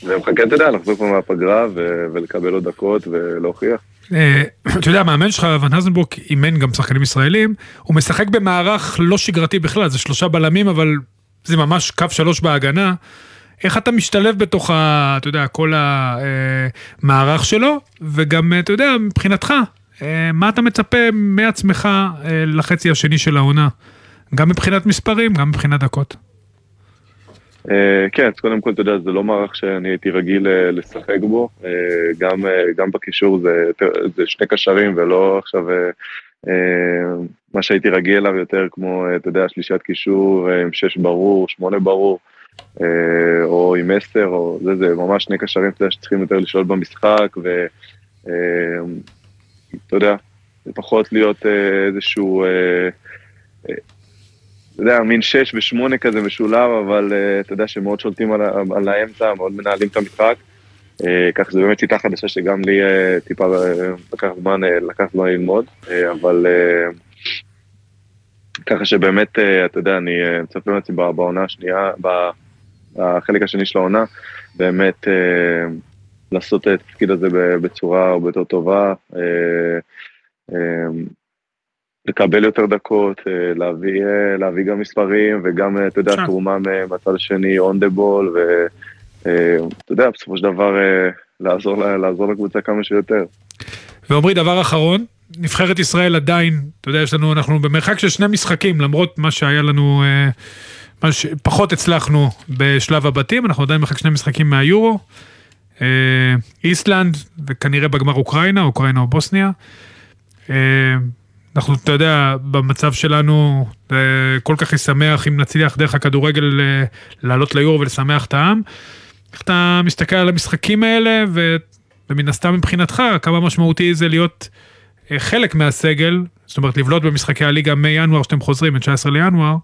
ומחכה, אתה יודע, לחזור כבר מהפגרה ולקבל עוד דקות ולהוכיח. אתה יודע, המאמן שלך, ון הזנבורק, אימן גם שחקנים ישראלים, הוא משחק במערך לא שגרתי בכלל, זה שלושה בלמים, אבל זה ממש קו שלוש בהגנה. איך אתה משתלב בתוך, אתה יודע, כל המערך שלו, וגם, אתה יודע, מבחינתך, מה אתה מצפה מעצמך לחצי השני של העונה? גם מבחינת מספרים, גם מבחינת דקות. כן, אז קודם כל, אתה יודע, זה לא מערך שאני הייתי רגיל לשחק בו, גם בקישור זה שני קשרים ולא עכשיו מה שהייתי רגיל אליו יותר כמו, אתה יודע, שלישת קישור עם שש ברור, שמונה ברור, או עם עשר, או זה, זה ממש שני קשרים שצריכים יותר לשאול במשחק, ואתה יודע, זה פחות להיות איזשהו... אתה יודע, מין שש ושמונה כזה משולב, אבל אתה יודע שמאוד שולטים על, על האמצע, מאוד מנהלים את המשחק, כך זה באמת שיטה חדשה שגם לי טיפה לקח זמן, לקח זמן ללמוד, אבל ככה שבאמת, אתה יודע, אני מצפה באמת בעונה השנייה, בחלק השני של העונה, באמת לעשות את התפקיד הזה בצורה הרבה יותר טובה, לקבל יותר דקות, להביא, להביא גם מספרים, וגם, אתה יודע, תרומה מהצד השני, on the ball, ואתה יודע, בסופו של דבר, לעזור, לעזור לקבוצה כמה שיותר. ועומרי, דבר אחרון, נבחרת ישראל עדיין, אתה יודע, יש לנו, אנחנו במרחק של שני משחקים, למרות מה שהיה לנו, מה שפחות הצלחנו בשלב הבתים, אנחנו עדיין במרחק שני משחקים מהיורו, איסלנד, וכנראה בגמר אוקראינה, אוקראינה או בוסניה, אנחנו, אתה יודע, במצב שלנו, כל כך ישמח אם נצליח דרך הכדורגל לעלות ליור ולשמח את העם. איך אתה מסתכל על המשחקים האלה, ומן הסתם מבחינתך, כמה משמעותי זה להיות חלק מהסגל, זאת אומרת, לבלוט במשחקי הליגה מינואר שאתם חוזרים, תשעה עשר לינואר,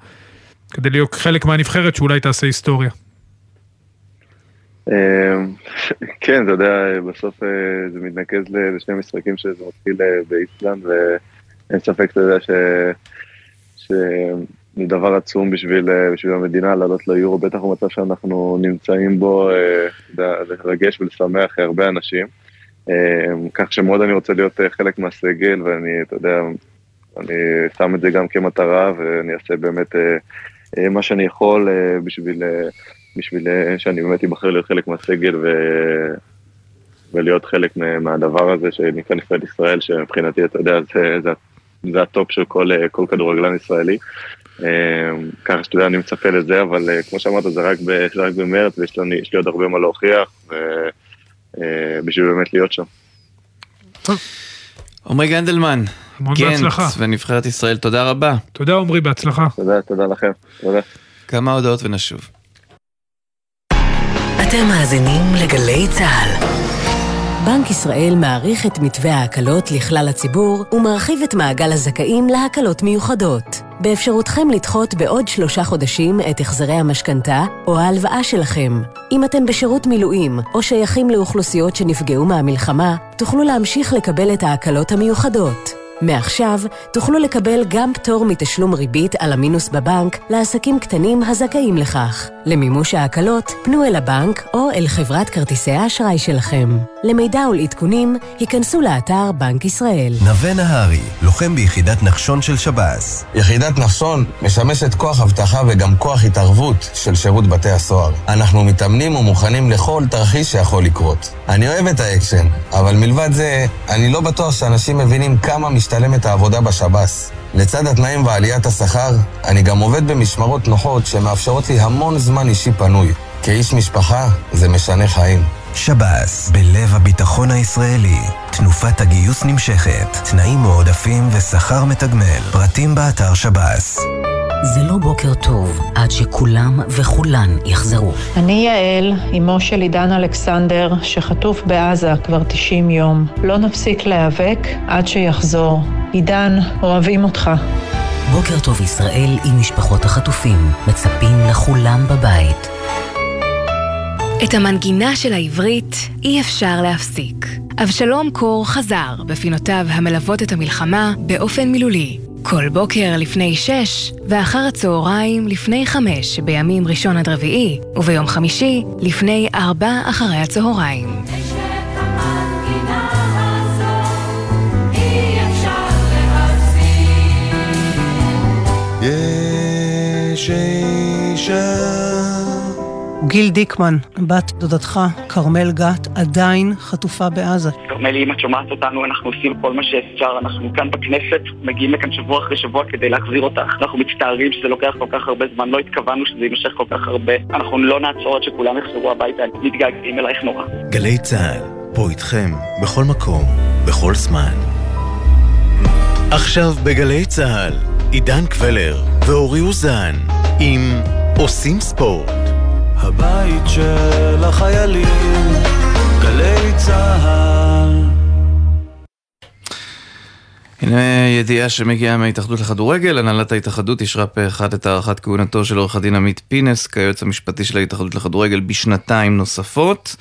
כדי להיות חלק מהנבחרת שאולי תעשה היסטוריה. כן, אתה יודע, בסוף זה מתנקז לשני משחקים שזה מתחיל באיסלנד, ו... אין ספק, אתה יודע, שמדבר עצום בשביל המדינה לעלות ליורו, בטח הוא מצב שאנחנו נמצאים בו לרגש ולשמח הרבה אנשים, כך שמאוד אני רוצה להיות חלק מהסגל, ואני, אתה יודע, אני שם את זה גם כמטרה, ואני אעשה באמת מה שאני יכול בשביל שאני באמת אבחר להיות חלק מהסגל, ו... ולהיות חלק מהדבר הזה שנקרא נבחרת ישראל, שמבחינתי, אתה יודע, זה, זה, זה הטופ של כל, כל כדורגלן ישראלי. ככה שאתה יודע, אני מצפה לזה, אבל כמו שאמרת, זה רק, ב, זה רק במרץ, ויש לי, יש לי עוד הרבה מה להוכיח, בשביל באמת להיות שם. עומרי גדלמן, גנץ ונבחרת ישראל, תודה רבה. תודה עומרי, בהצלחה. תודה, תודה לכם. תודה. כמה הודעות ונשוב. אתם מאזינים לגלי צהל. בנק ישראל מעריך את מתווה ההקלות לכלל הציבור ומרחיב את מעגל הזכאים להקלות מיוחדות. באפשרותכם לדחות בעוד שלושה חודשים את החזרי המשכנתה או ההלוואה שלכם. אם אתם בשירות מילואים או שייכים לאוכלוסיות שנפגעו מהמלחמה, תוכלו להמשיך לקבל את ההקלות המיוחדות. מעכשיו תוכלו לקבל גם פטור מתשלום ריבית על המינוס בבנק לעסקים קטנים הזכאים לכך. למימוש ההקלות פנו אל הבנק או אל חברת כרטיסי האשראי שלכם. למידע ולעדכונים היכנסו לאתר בנק ישראל. נווה נהרי, לוחם ביחידת נחשון של שב"ס. יחידת נחשון משמשת כוח הבטחה וגם כוח התערבות של שירות בתי הסוהר. אנחנו מתאמנים ומוכנים לכל תרחיש שיכול לקרות. אני אוהב את האקשן, אבל מלבד זה אני לא בטוח שאנשים מבינים כמה משתלמת העבודה בשב"ס. לצד התנאים ועליית השכר, אני גם עובד במשמרות נוחות שמאפשרות לי המון זמן אישי פנוי. כאיש משפחה, זה משנה חיים. שב"ס, בלב הביטחון הישראלי. תנופת הגיוס נמשכת, תנאים מעודפים ושכר מתגמל. פרטים באתר שב"ס. זה לא בוקר טוב עד שכולם וכולן יחזרו. אני יעל, אמו של עידן אלכסנדר, שחטוף בעזה כבר תשעים יום. לא נפסיק להיאבק עד שיחזור. עידן, אוהבים אותך. בוקר טוב ישראל עם משפחות החטופים. מצפים לכולם בבית. את המנגינה של העברית אי אפשר להפסיק. אבשלום קור חזר בפינותיו המלוות את המלחמה באופן מילולי. כל בוקר לפני שש, ואחר הצהריים לפני חמש בימים ראשון עד רביעי, וביום חמישי לפני ארבע אחרי הצהריים. יש אישה. גיל דיקמן, בת דודתך, קרמל גת, עדיין חטופה בעזה. קרמל, אם את שומעת אותנו, אנחנו עושים כל מה שאפשר. אנחנו כאן בכנסת, מגיעים לכאן שבוע אחרי שבוע כדי להחזיר אותך. אנחנו מצטערים שזה לוקח כל כך הרבה זמן, לא התכוונו שזה יימשך כל כך הרבה. אנחנו לא נעצור עד שכולם יחזרו הביתה, מתגעגעים אלייך נורא. גלי צהל, פה איתכם, בכל מקום, בכל זמן. עכשיו בגלי צהל, עידן קוולר ואורי אוזן, עם עושים ספורט. הבית של החיילים, גלי צהל. הנה ידיעה שמגיעה מההתאחדות לכדורגל. הנהלת ההתאחדות אישרה פה אחד את הארכת כהונתו של עורך הדין עמית פינס כיועץ המשפטי של ההתאחדות לכדורגל בשנתיים נוספות.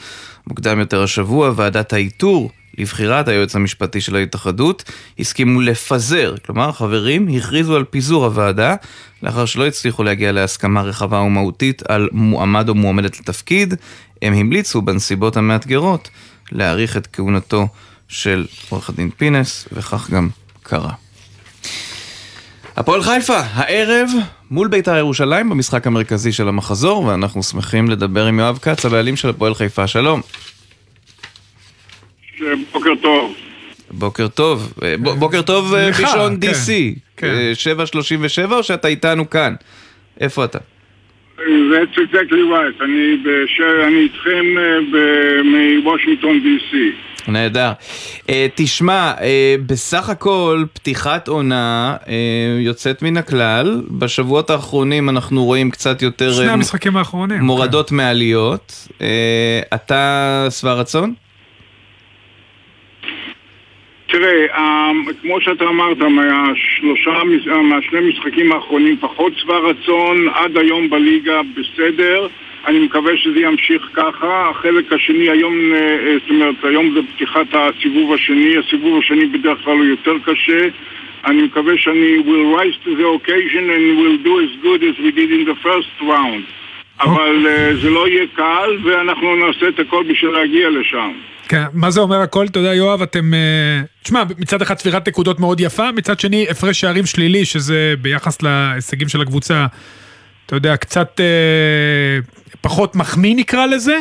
מוקדם יותר השבוע ועדת האיתור לבחירת היועץ המשפטי של ההתאחדות הסכימו לפזר, כלומר חברים הכריזו על פיזור הוועדה לאחר שלא הצליחו להגיע להסכמה רחבה ומהותית על מועמד או מועמדת לתפקיד. הם המליצו בנסיבות המאתגרות להאריך את כהונתו של עורך הדין פינס, וכך גם קרה. הפועל חיפה הערב מול בית"ר ירושלים במשחק המרכזי של המחזור, ואנחנו שמחים לדבר עם יואב קץ, הבעלים של הפועל חיפה. שלום. בוקר טוב. בוקר טוב. בוקר טוב בישון די סי. שבע שלושים ושבע, או שאתה איתנו כאן? איפה אתה? That's exactly right. אני איתכם מוושינגטון די סי. נהדר. תשמע, בסך הכל פתיחת עונה יוצאת מן הכלל. בשבועות האחרונים אנחנו רואים קצת יותר... שני המשחקים האחרונים. מורדות מעליות. אתה שבע רצון? תראה, כמו שאתה אמרת, מהשלושה, מהשני משחקים האחרונים פחות צבא רצון, עד היום בליגה בסדר, אני מקווה שזה ימשיך ככה. החלק השני היום, זאת אומרת, היום זה פתיחת הסיבוב השני, הסיבוב השני בדרך כלל הוא יותר קשה, אני מקווה שאני will rise to the occasion and will do as good as we did in the first round, אבל זה לא יהיה קל ואנחנו נעשה את הכל בשביל להגיע לשם. כן, מה זה אומר הכל? תודה יואב, אתם... תשמע, מצד אחד ספירת נקודות מאוד יפה, מצד שני, הפרש שערים שלילי, שזה ביחס להישגים של הקבוצה, אתה יודע, קצת אה, פחות מחמיא נקרא לזה.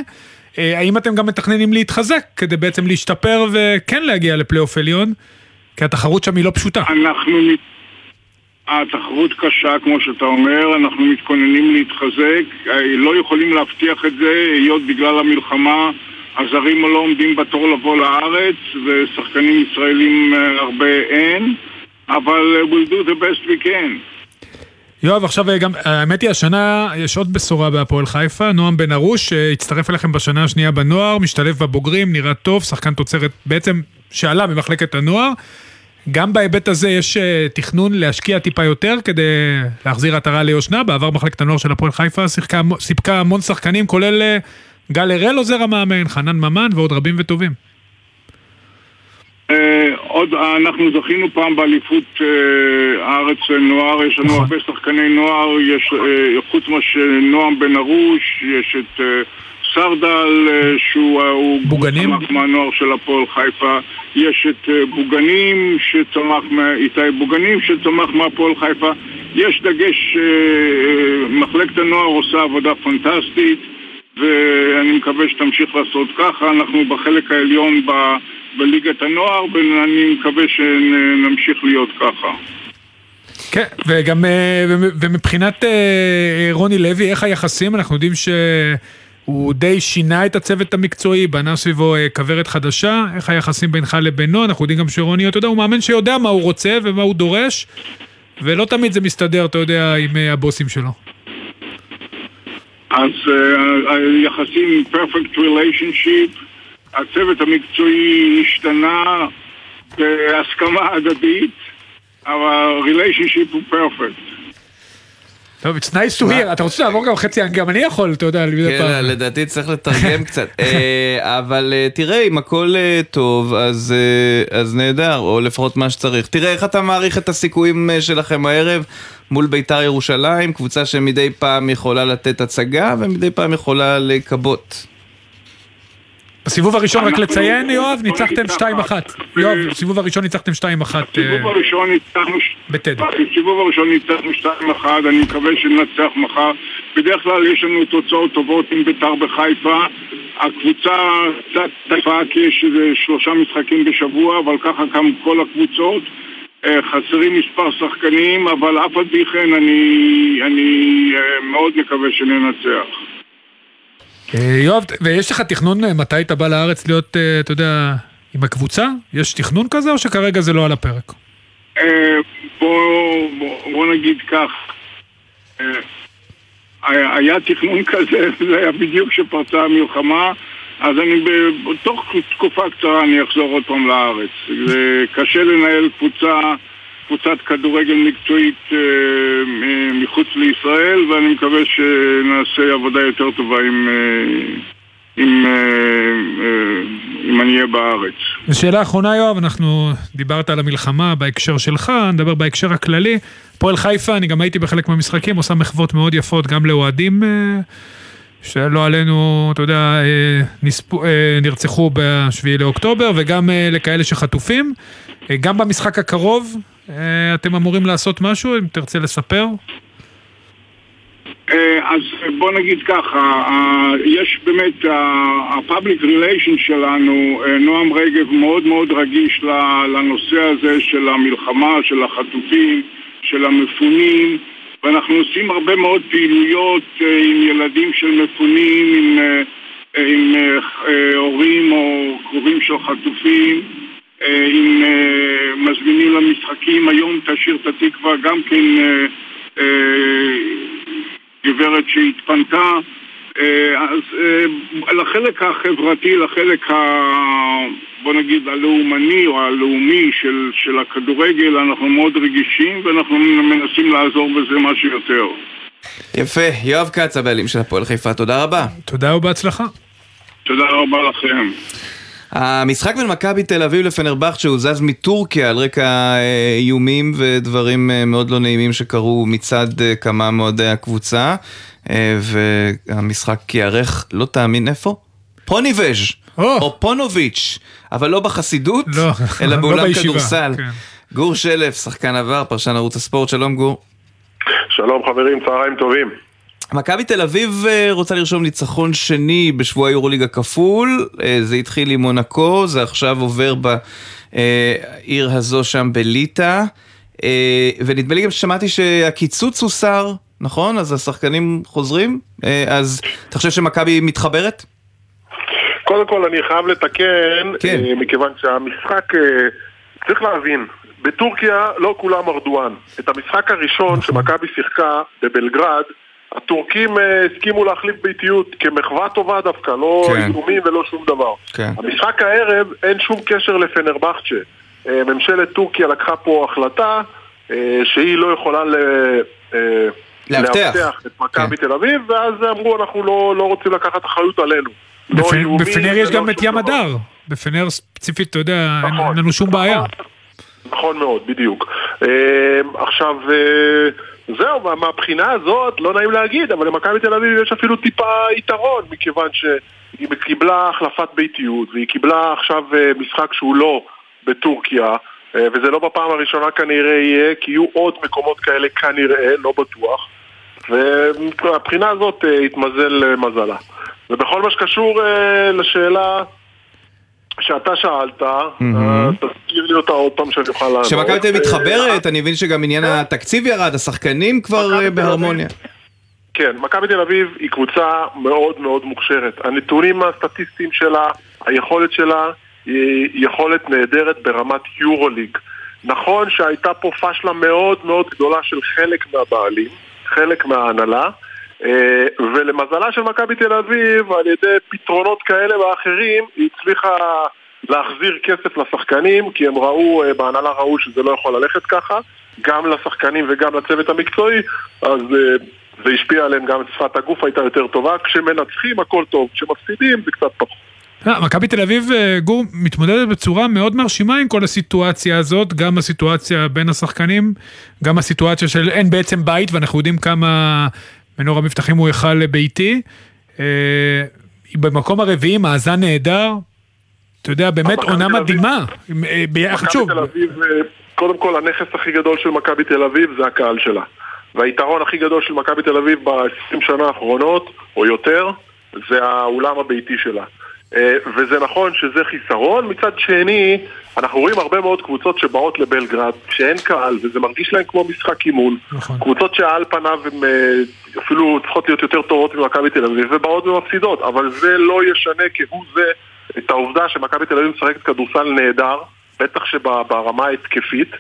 אה, האם אתם גם מתכננים להתחזק, כדי בעצם להשתפר וכן להגיע לפלייאוף עליון? כי התחרות שם היא לא פשוטה. אנחנו... התחרות קשה, כמו שאתה אומר, אנחנו מתכוננים להתחזק, לא יכולים להבטיח את זה, היות בגלל המלחמה... הזרים לא עומדים בתור לבוא לארץ, ושחקנים ישראלים הרבה אין, אבל we'll do the best we can. יואב, עכשיו גם, האמת היא, השנה יש עוד בשורה בהפועל חיפה, נועם בן ארוש, הצטרף אליכם בשנה השנייה בנוער, משתלב בבוגרים, נראה טוב, שחקן תוצרת בעצם שעלה במחלקת הנוער, גם בהיבט הזה יש תכנון להשקיע טיפה יותר, כדי להחזיר עטרה ליושנה, בעבר מחלקת הנוער של הפועל חיפה, שיחקה, סיפקה המון שחקנים, כולל... גל הרל עוזר המאמן, חנן ממן ועוד רבים וטובים. עוד אנחנו זכינו פעם באליפות הארץ נוער, יש לנו הרבה שחקני נוער, יש חוץ משנועם בן ארוש, יש את סרדל שהוא צמח מהנוער של הפועל חיפה, יש את בוגנים שצמח איתי בוגנים שצמח מהפועל חיפה, יש דגש, מחלקת הנוער עושה עבודה פנטסטית ואני מקווה שתמשיך לעשות ככה. אנחנו בחלק העליון ב בליגת הנוער, ואני מקווה שנמשיך להיות ככה. כן, וגם ומבחינת רוני לוי, איך היחסים? אנחנו יודעים שהוא די שינה את הצוות המקצועי, בנה סביבו כברת חדשה, איך היחסים בינך לבינו? אנחנו יודעים גם שרוני, אתה יודע, הוא מאמן שיודע מה הוא רוצה ומה הוא דורש, ולא תמיד זה מסתדר, אתה יודע, עם הבוסים שלו. אז היחסים, perfect relationship, הצוות המקצועי השתנה בהסכמה הדדית, אבל relationship הוא perfect. טוב, it's nice to hear. אתה רוצה לעבור גם חצי, גם אני יכול, אתה יודע, לדעתי צריך לתרגם קצת. אבל תראה, אם הכל טוב, אז נהדר, או לפחות מה שצריך. תראה, איך אתה מעריך את הסיכויים שלכם הערב מול ביתר ירושלים, קבוצה שמדי פעם יכולה לתת הצגה, ומדי פעם יכולה לקבות. בסיבוב הראשון רק לציין, יואב, ניצחתם שתיים אחת. יואב, בסיבוב הראשון ניצחתם שתיים אחת. בסיבוב הראשון ניצחנו בטד. בסיבוב הראשון ניצחנו שתיים אחת, אני מקווה שנצח מחר. בדרך כלל יש לנו תוצאות טובות עם ביתר בחיפה. הקבוצה תקפה כי יש שלושה משחקים בשבוע, אבל ככה גם כל הקבוצות. חסרים מספר שחקנים, אבל אף על פי כן אני מאוד מקווה שננצח. יואב, ויש לך תכנון מתי אתה בא לארץ להיות, אתה יודע, עם הקבוצה? יש תכנון כזה או שכרגע זה לא על הפרק? בוא נגיד כך, היה תכנון כזה, זה היה בדיוק שפרצה המלחמה, אז אני בתוך תקופה קצרה אני אחזור עוד פעם לארץ. זה קשה לנהל קבוצה, קבוצת כדורגל מקצועית מחוץ לישראל, ואני מקווה שנעשה עבודה יותר טובה עם, עם, עם אני אהיה בארץ. השאלה האחרונה, יואב, אנחנו דיברת על המלחמה בהקשר שלך, נדבר בהקשר הכללי. פועל חיפה, אני גם הייתי בחלק מהמשחקים, עושה מחוות מאוד יפות גם לאוהדים שלא עלינו, אתה יודע, נספו, נרצחו בשביעי לאוקטובר, וגם לכאלה שחטופים. גם במשחק הקרוב אתם אמורים לעשות משהו, אם תרצה לספר? אז בוא נגיד ככה, יש באמת הפאבליק ריליישן שלנו, נועם רגב מאוד מאוד רגיש לנושא הזה של המלחמה, של החטופים, של המפונים, ואנחנו עושים הרבה מאוד פעילויות עם ילדים של מפונים, עם, עם הורים או קרובים של חטופים, עם מזמינים למשחקים. היום תשאיר את התקווה גם כן גברת שהתפנתה. אז לחלק החברתי, לחלק ה... בוא נגיד הלאומני או הלאומי של, של הכדורגל, אנחנו מאוד רגישים ואנחנו מנסים לעזור בזה מה שיותר. יפה, יואב קצה, בעלים של הפועל חיפה, תודה רבה. תודה ובהצלחה. תודה רבה לכם. המשחק בין מכבי תל אביב לפנרבח שהוזז מטורקיה על רקע איומים ודברים מאוד לא נעימים שקרו מצד כמה מאוהדי הקבוצה, והמשחק יערך, לא תאמין איפה? פוניבז' או פונוביץ', אבל לא בחסידות, אלא באולם כדורסל. גור שלף, שחקן עבר, פרשן ערוץ הספורט, שלום גור. שלום חברים, צהריים טובים. מכבי תל אביב רוצה לרשום ניצחון שני בשבוע יורוליגה כפול, זה התחיל עם מונקו, זה עכשיו עובר בעיר הזו שם בליטה, ונדמה לי גם ששמעתי שהקיצוץ הוא שר, נכון? אז השחקנים חוזרים, אז אתה חושב שמכבי מתחברת? קודם כל אני חייב לתקן, כן. מכיוון שהמשחק, צריך להבין, בטורקיה לא כולם ארדואן, את המשחק הראשון שמכבי שיחקה בבלגרד, הטורקים הסכימו להחליף ביתיות כמחווה טובה דווקא, לא איזומים ולא שום דבר. המשחק הערב אין שום קשר לפנרבחצ'ה. ממשלת טורקיה לקחה פה החלטה שהיא לא יכולה להבטח את מכבי תל אביב, ואז אמרו אנחנו לא רוצים לקחת אחריות עלינו. בפנר יש גם את ים הדר, בפנר ספציפית, אתה יודע, אין לנו שום בעיה. נכון מאוד, בדיוק. עכשיו, זהו, מהבחינה הזאת, לא נעים להגיד, אבל למכבי תל אביב יש אפילו טיפה יתרון, מכיוון שהיא קיבלה החלפת ביתיות, והיא קיבלה עכשיו משחק שהוא לא בטורקיה, וזה לא בפעם הראשונה כנראה יהיה, כי יהיו עוד מקומות כאלה כנראה, לא בטוח, והבחינה הזאת התמזל מזלה. ובכל מה שקשור לשאלה שאתה שאלת, תזכיר לי אותה עוד פעם שאני אוכל לענות. שמכבי תל אביב מתחברת, אני מבין שגם עניין התקציב ירד, השחקנים כבר בהרמוניה. כן, מכבי תל אביב היא קבוצה מאוד מאוד מוכשרת. הנתונים הסטטיסטיים שלה, היכולת שלה, היא יכולת נהדרת ברמת יורוליג. נכון שהייתה פה פשלה מאוד מאוד גדולה של חלק מהבעלים, חלק מההנהלה, ולמזלה של מכבי תל אביב, על ידי פתרונות כאלה ואחרים, היא הצליחה להחזיר כסף לשחקנים, כי הם ראו, בהנהלה ראו שזה לא יכול ללכת ככה, גם לשחקנים וגם לצוות המקצועי, אז זה השפיע עליהם, גם שפת הגוף הייתה יותר טובה, כשמנצחים הכל טוב, כשמפסידים זה קצת פחות. מכבי תל אביב, גור, מתמודדת בצורה מאוד מרשימה עם כל הסיטואציה הזאת, גם הסיטואציה בין השחקנים, גם הסיטואציה של אין בעצם בית, ואנחנו יודעים כמה מנור המבטחים הוא יחל ביתי, במקום הרביעי, מאזן נהדר, אתה יודע, באמת עונה מדהימה, ביחד שוב. קודם כל, הנכס הכי גדול של מכבי תל אביב זה הקהל שלה, והיתרון הכי גדול של מכבי תל אביב ב-עשרים שנה האחרונות, או יותר, זה האולם הביתי שלה. וזה נכון שזה חיסרון. מצד שני, אנחנו רואים הרבה מאוד קבוצות שבאות לבלגרד, שאין קהל, וזה מרגיש להם כמו משחק אימון. נכון. קבוצות שעל פניו הם אפילו צריכות להיות יותר טובות ממכבי תל אביב, ובאות ומפסידות, אבל זה לא ישנה כהוא זה את העובדה שמכבי תל אביב משחקת כדורסל נהדר, בטח שברמה התקפית.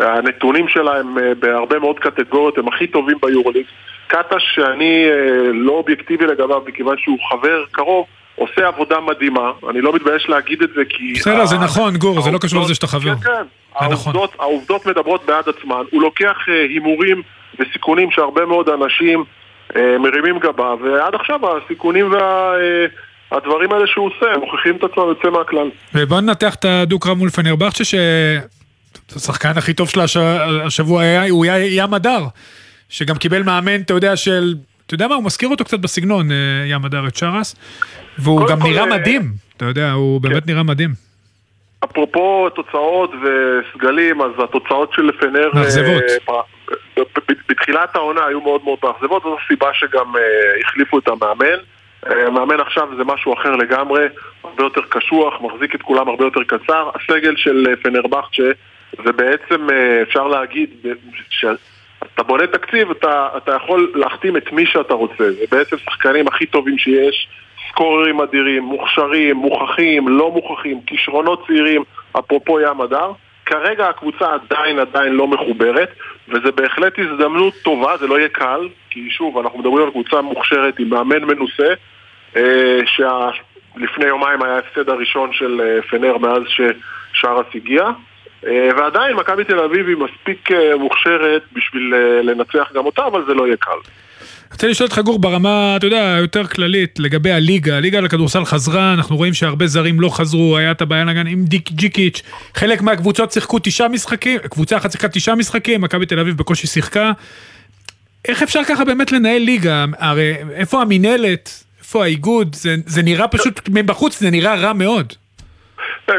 הנתונים שלהם בהרבה מאוד קטגוריות הם הכי טובים ביורוליג. קאטה, שאני לא אובייקטיבי לגביו, מכיוון שהוא חבר קרוב, עושה עבודה מדהימה, אני לא מתבייש להגיד את זה כי... בסדר, זה נכון, גור, זה לא קשור לזה שאתה חבר. כן, כן, העובדות מדברות בעד עצמן, הוא לוקח הימורים וסיכונים שהרבה מאוד אנשים מרימים גבה, ועד עכשיו הסיכונים והדברים האלה שהוא עושה, מוכיחים את עצמם יוצא מהכלל. ובוא ננתח את הדוקרא מול פנרבחצ'ה, שהשחקן הכי טוב שלה השבוע הוא ים הדר, שגם קיבל מאמן, אתה יודע, של... אתה יודע מה, הוא מזכיר אותו קצת בסגנון, ים הדר את שרס, והוא גם נראה מדהים, אתה יודע, הוא באמת נראה מדהים. אפרופו תוצאות וסגלים, אז התוצאות של פנר בתחילת העונה היו מאוד מאוד מאכזבות, זו סיבה שגם החליפו את המאמן. המאמן עכשיו זה משהו אחר לגמרי, הרבה יותר קשוח, מחזיק את כולם הרבה יותר קצר. הסגל של פנרבחצ'ה, זה בעצם אפשר להגיד ש... אתה בונה תקציב, אתה, אתה יכול להחתים את מי שאתה רוצה. זה בעצם שחקנים הכי טובים שיש, סקוררים אדירים, מוכשרים, מוכחים, לא מוכחים, כישרונות צעירים, אפרופו ים הדר. כרגע הקבוצה עדיין עדיין לא מחוברת, וזה בהחלט הזדמנות טובה, זה לא יהיה קל, כי שוב, אנחנו מדברים על קבוצה מוכשרת עם מאמן מנוסה, שלפני יומיים היה ההפסד הראשון של פנר מאז ששרס הגיע. ועדיין מכבי תל אביב היא מספיק מוכשרת בשביל לנצח גם אותה, אבל זה לא יהיה קל. אני רוצה לשאול את חגור ברמה, אתה יודע, יותר כללית לגבי הליגה. הליגה לכדורסל חזרה, אנחנו רואים שהרבה זרים לא חזרו, היה את הבעיה נגן עם ג'יקיץ', חלק מהקבוצות שיחקו תשעה משחקים, קבוצה אחת שיחקה תשעה משחקים, מכבי תל אביב בקושי שיחקה. איך אפשר ככה באמת לנהל ליגה? הרי איפה המינהלת, איפה האיגוד? זה, זה נראה פשוט, מבחוץ זה נראה רע מאוד.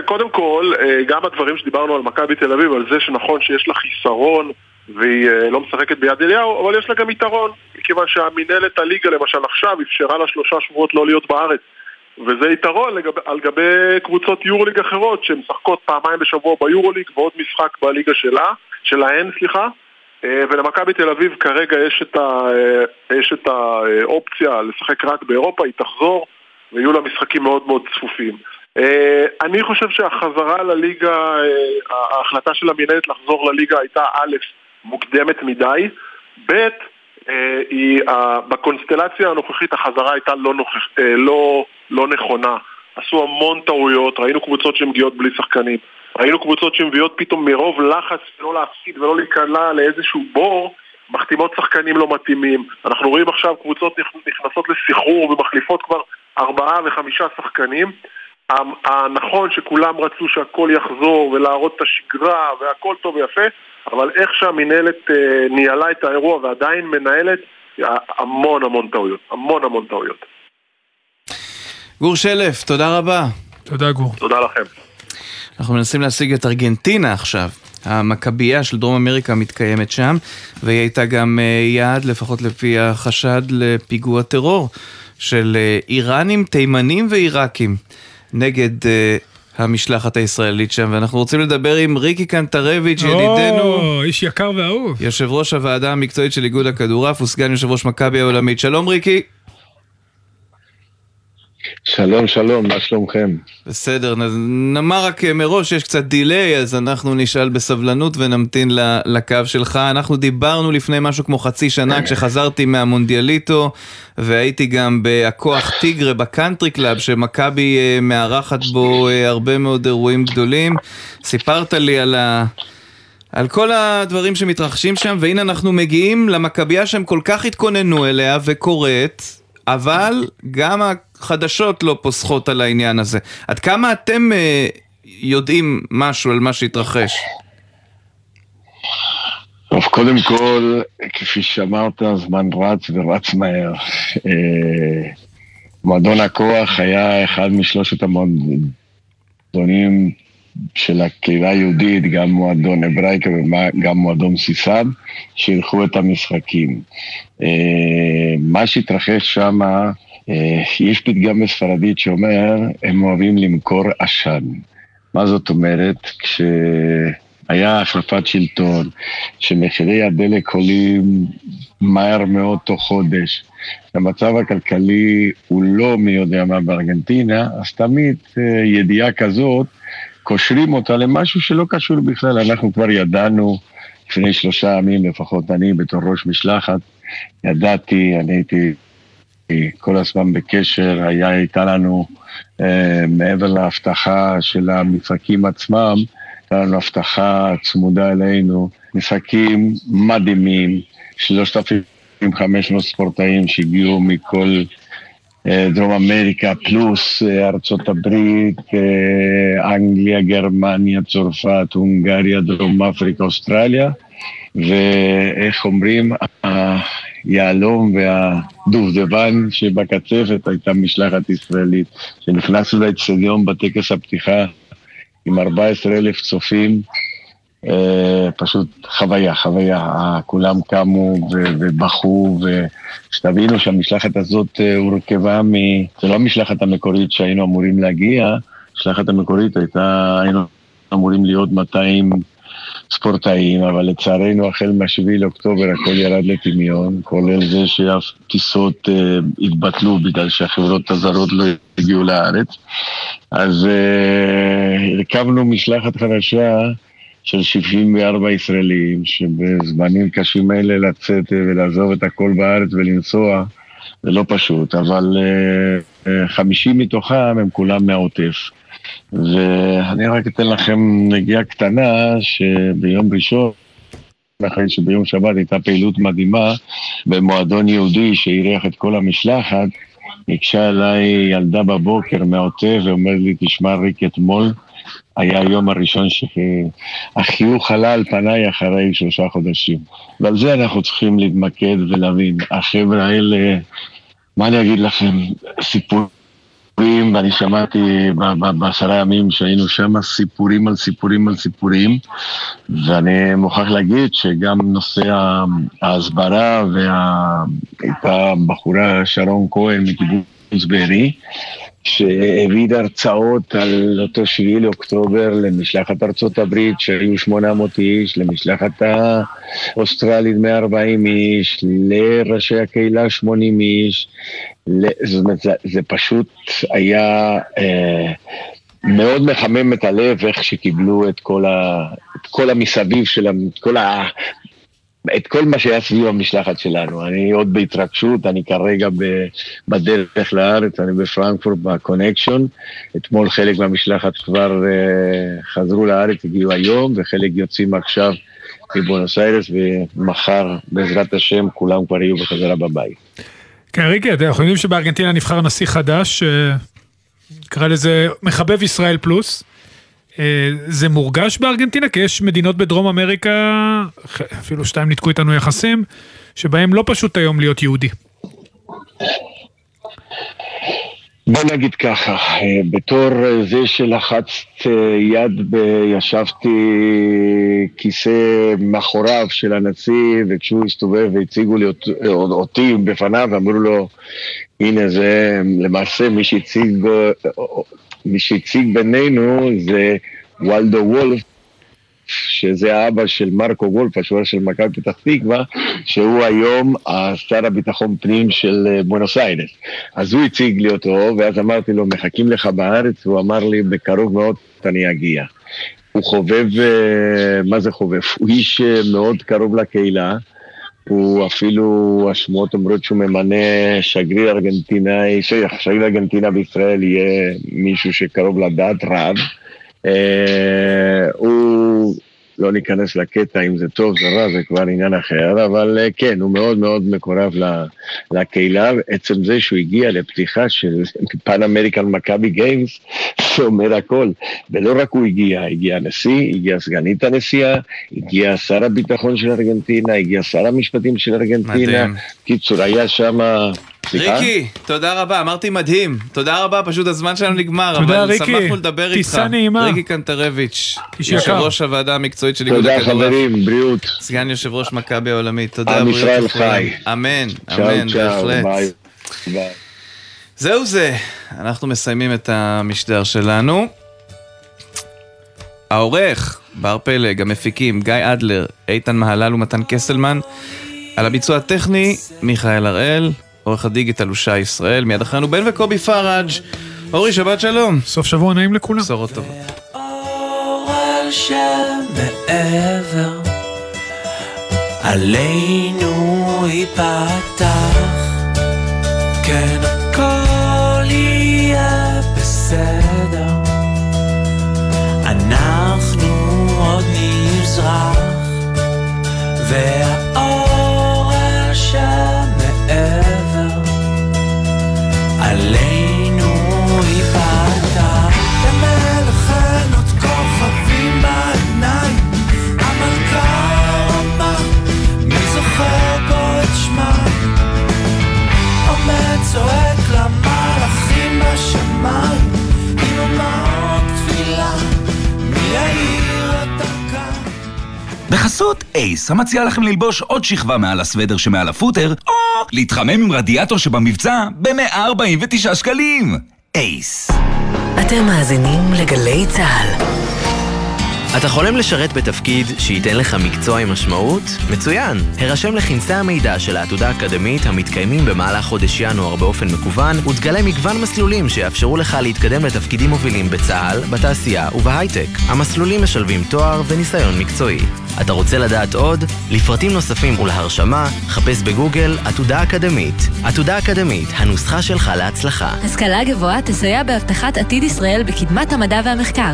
קודם כל, גם הדברים שדיברנו על מכבי תל אביב, על זה שנכון שיש לה חיסרון והיא לא משחקת ביד אליהו, אבל יש לה גם יתרון, מכיוון שהמינהלת הליגה למשל עכשיו אפשרה לה שלושה שבועות לא להיות בארץ, וזה יתרון לגב, על גבי קבוצות יורוליג אחרות שמשחקות פעמיים בשבוע ביורוליג ועוד משחק בליגה שלה, שלהן, סליחה, ולמכבי תל אביב כרגע יש את, ה, יש את האופציה לשחק רק באירופה, היא תחזור ויהיו לה משחקים מאוד מאוד צפופים. אני חושב שהחזרה לליגה, ההחלטה של המינהלת לחזור לליגה הייתה א', מוקדמת מדי, ב', בקונסטלציה הנוכחית החזרה הייתה לא נכונה, עשו המון טעויות, ראינו קבוצות שמגיעות בלי שחקנים, ראינו קבוצות שמביאות פתאום מרוב לחץ ולא להפסיד ולא להיקלע לאיזשהו בור, מחתימות שחקנים לא מתאימים. אנחנו רואים עכשיו קבוצות נכנסות לסחרור ומחליפות כבר ארבעה וחמישה שחקנים, הנכון שכולם רצו שהכל יחזור ולהראות את השגרה והכל טוב ויפה, אבל איך שהמנהלת ניהלה את האירוע ועדיין מנהלת, המון המון טעויות, המון המון טעויות. גור שלף, תודה רבה. תודה גור. תודה לכם. אנחנו מנסים להשיג את ארגנטינה עכשיו. המכבייה של דרום אמריקה מתקיימת שם, והיא הייתה גם יעד, לפחות לפי החשד, לפיגוע טרור של איראנים, תימנים ואיראקים נגד המשלחת הישראלית שם, ואנחנו רוצים לדבר עם ריקי קנטרוביץ' ידידנו, איש יקר ואהוב, יושב ראש הוועדה המקצועית של איגוד הכדורעף וסגן יושב ראש מכבי העולמית. שלום ריקי. שלום שלום, מה שלומכם? בסדר, נאמר רק מראש יש קצת דילי, אז אנחנו נשאל בסבלנות ונמתין לקו שלך. אנחנו דיברנו לפני משהו כמו חצי שנה כשחזרתי מהמונדיאליטו, והייתי גם בהכוח טיגרה בקאנטרי קלאב שמכבי מארחת בו הרבה מאוד אירועים גדולים. סיפרת לי על ה... על כל הדברים שמתרחשים שם, והנה אנחנו מגיעים למכבייה שהם כל כך התכוננו אליה וקורית, אבל גם החדשות לא פוסחות על העניין הזה. עד כמה אתם אה, יודעים משהו על מה שהתרחש? טוב, קודם כל, כפי שאמרת, זמן רץ ורץ מהר. אה, מועדון הכוח היה אחד משלושת המועדונים של הקהילה היהודית, גם מועדון הברייקה וגם מועדון סיסד, שהלכו את המשחקים. מה שהתרחש שם, יש פתגם בספרדית שאומר, הם אוהבים למכור אשן. מה זאת אומרת? כשהיה החלפת שלטון, שמחירי הדלק עולים מהר מאוד תוך חודש, המצב הכלכלי הוא לא מי יודע מה בארגנטינה, אז תמיד ידיעה כזאת, קושרים אותה למשהו שלא קשור בכלל. אנחנו כבר ידענו, לפני שלושה ימים, לפחות אני בתור ראש משלחת, ידעתי, אני הייתי כל הזמן בקשר, היה הייתה לנו, אה, מעבר להבטחה של המשחקים עצמם, הייתה לנו הבטחה צמודה אלינו, משחקים מדהימים, שלושת אלפים וחמש מאות ספורטאים שהגיעו מכל... דרום אמריקה, פלוס ארצות הברית, אנגליה, גרמניה, צרפת, הונגריה, דרום אפריקה, אוסטרליה, ואיך אומרים, היעלום והדובדבן שבקצפת הייתה משלחת ישראלית, שנכנסו לאצטדיון בטקס הפתיחה עם ארבעה עשר אלף צופים, פשוט חוויה, חוויה, כולם קמו ובחו, ושתבינו שהמשלחת הזאת הורכבה, זה לא המשלחת המקורית שהיינו אמורים להגיע, המשלחת המקורית הייתה, היינו אמורים להיות מאתיים ספורטאים, אבל לצערנו החל מהשביעי לאוקטובר הכל ירד לטמיון, כולל זה שאף טיסות התבטלו בגלל שהחברות הזרות לא הגיעו לארץ, אז הרכבנו משלחת חדשה, של שבעים וארבעה ישראלים, שבזמנים קשים אלה לצאת ולעזוב את הכל בארץ ולנסוע, זה לא פשוט, אבל חמישים מתוכם הם כולם מהעוטף. ואני רק אתן לכם נגיעה קטנה, שביום ראשון, אחרי שביום שבת הייתה פעילות מדהימה, במועדון יהודי שהירח את כל המשלחת, ניגשה אליי ילדה בבוקר מהעוטף, ואומר לי, תשמע ריק אתמול, היה היום הראשון שהחיוך עלה על פניי אחרי שלושה חודשים. ועל זה אנחנו צריכים להתמקד ולהבין. החבר'ה האלה, מה אני אגיד לכם, סיפורים, ואני שמעתי בעשרה ימים שהיינו שם סיפורים על סיפורים על סיפורים, ואני מוכרח להגיד שגם נושא ההסברה, והייתה בחורה שרון כהן מקיבוץ בארי, שהביא הרצאות על אותו שביעי לאוקטובר למשלחת ארצות הברית שהיו שמונה מאות איש, למשלחת האוסטרלית מאה וארבעים איש, לראשי הקהילה שמונים איש, זאת אומרת, זה, זה פשוט היה אה, מאוד מחמם את הלב איך שקיבלו את כל, ה, את כל המסביב של כל ה... את כל מה שהיה סביב המשלחת שלנו. אני עוד בהתרגשות, אני כרגע בדרך לארץ, אני בפרנקפורט בקונקשון, אתמול חלק מהמשלחת כבר חזרו לארץ, הגיעו היום, וחלק יוצאים עכשיו מבואנוס איירס, ומחר בעזרת השם כולם כבר יהיו בחזרה בבית. כן, ריקי, אנחנו יודעים שבארגנטינה נבחר נשיא חדש, קרא לזה מחבב ישראל פלוס, זה מורגש בארגנטינה, כי יש מדינות בדרום אמריקה, אפילו שתיים נתקו איתנו יחסים, שבהם לא פשוט היום להיות יהודי. בוא נגיד ככה, בתור זה שלחצת יד, ישבתי כיסא מאחוריו של הנשיא, וכשהוא הסתובב והציגו לי אותי בפניו, ואמרו לו, הנה זה למעשה מי שהציג, מי שהציג בינינו זה וולדו וולף, שזה האבא של מרקו וולף, השוער של מכבי פתח תקווה, שהוא היום שר הביטחון פנים של בואנוס איירס. אז הוא הציג לי אותו, ואז אמרתי לו, מחכים לך בארץ, והוא אמר לי, בקרוב מאוד אני אגיע. הוא חובב, מה זה חובב? הוא איש מאוד קרוב לקהילה, הוא אפילו, השמועות אומרות שהוא ממנה שגריר ארגנטינאי, שגריר ארגנטינה בישראל יהיה מישהו שקרוב לדעת רב, הוא לא ניכנס לקטע אם זה טוב זה רע זה כבר עניין אחר, אבל כן הוא מאוד מאוד מקורב לקהילה. עצם זה שהוא הגיע לפתיחה של פן אמריקן מכבי גיימס זה אומר הכל, ולא רק הוא הגיע, הגיע נשיא, הגיע סגנית הנשיאה, הגיע שר הביטחון של ארגנטינה, הגיע שר המשפטים של ארגנטינה, קיצור היה שם. ריקי, תודה רבה, אמרתי מדהים, תודה רבה, פשוט הזמן שלנו נגמר, אבל שמחנו לדבר איתך, ריקי קנטרוביץ', יושב ראש הוועדה המקצועית של איגוד הכדורגל, תודה חברים, בריאות, סגן יושב ראש מכבי העולמית, תודה, עם ישראל חי, אמן, אמן, בהחלט. זהו זה, אנחנו מסיימים את המשדר שלנו, העורך, בר פלג, המפיקים, גיא אדלר, איתן מהלל ומתן קסלמן, על הביצוע הטכני, מיכאל הראל, עורך הדיגיטל הוא שי ישראל, מיד אחרינו בן וקובי פראג'. אורי, שבת שלום. סוף שבוע נעים לכולם. בשורות טובות. ואורל שמעבר עלינו ייפתח, כן הכל יהיה בסדר, אנחנו עוד נזרח, והאורל שמעבר עלינו ייפתח, במלחנות כוכבים בעיניים, המלכה רמה, מי זוכר בו את שמה, עומד צועק למלאכים בשמיים, עם אומות תפילה, מי העיר אתה כאן. בחסות אייס, המציע לכם ללבוש עוד שכבה מעל הסוודר שמעל הפוטר, או להתחמם עם רדיאטור שבמבצע ב-מאה ארבעים ותשעה שקלים. אייס. אתם מאזינים לגלי צהל. אתה חולם לשרת בתפקיד שייתן לך מקצוע עם משמעות? מצוין! הרשם לכנסי המידע של העתודה האקדמית המתקיימים במהלך חודש ינואר באופן מקוון, ותגלה מגוון מסלולים שיאפשרו לך להתקדם לתפקידים מובילים בצה"ל, בתעשייה ובהייטק. המסלולים משלבים תואר וניסיון מקצועי. אתה רוצה לדעת עוד? לפרטים נוספים ולהרשמה, חפש בגוגל עתודה אקדמית. עתודה אקדמית, הנוסחה שלך להצלחה. השכלה גבוהה תסייע בהבטחת עתיד ישראל בקדמת המדע והמחקר.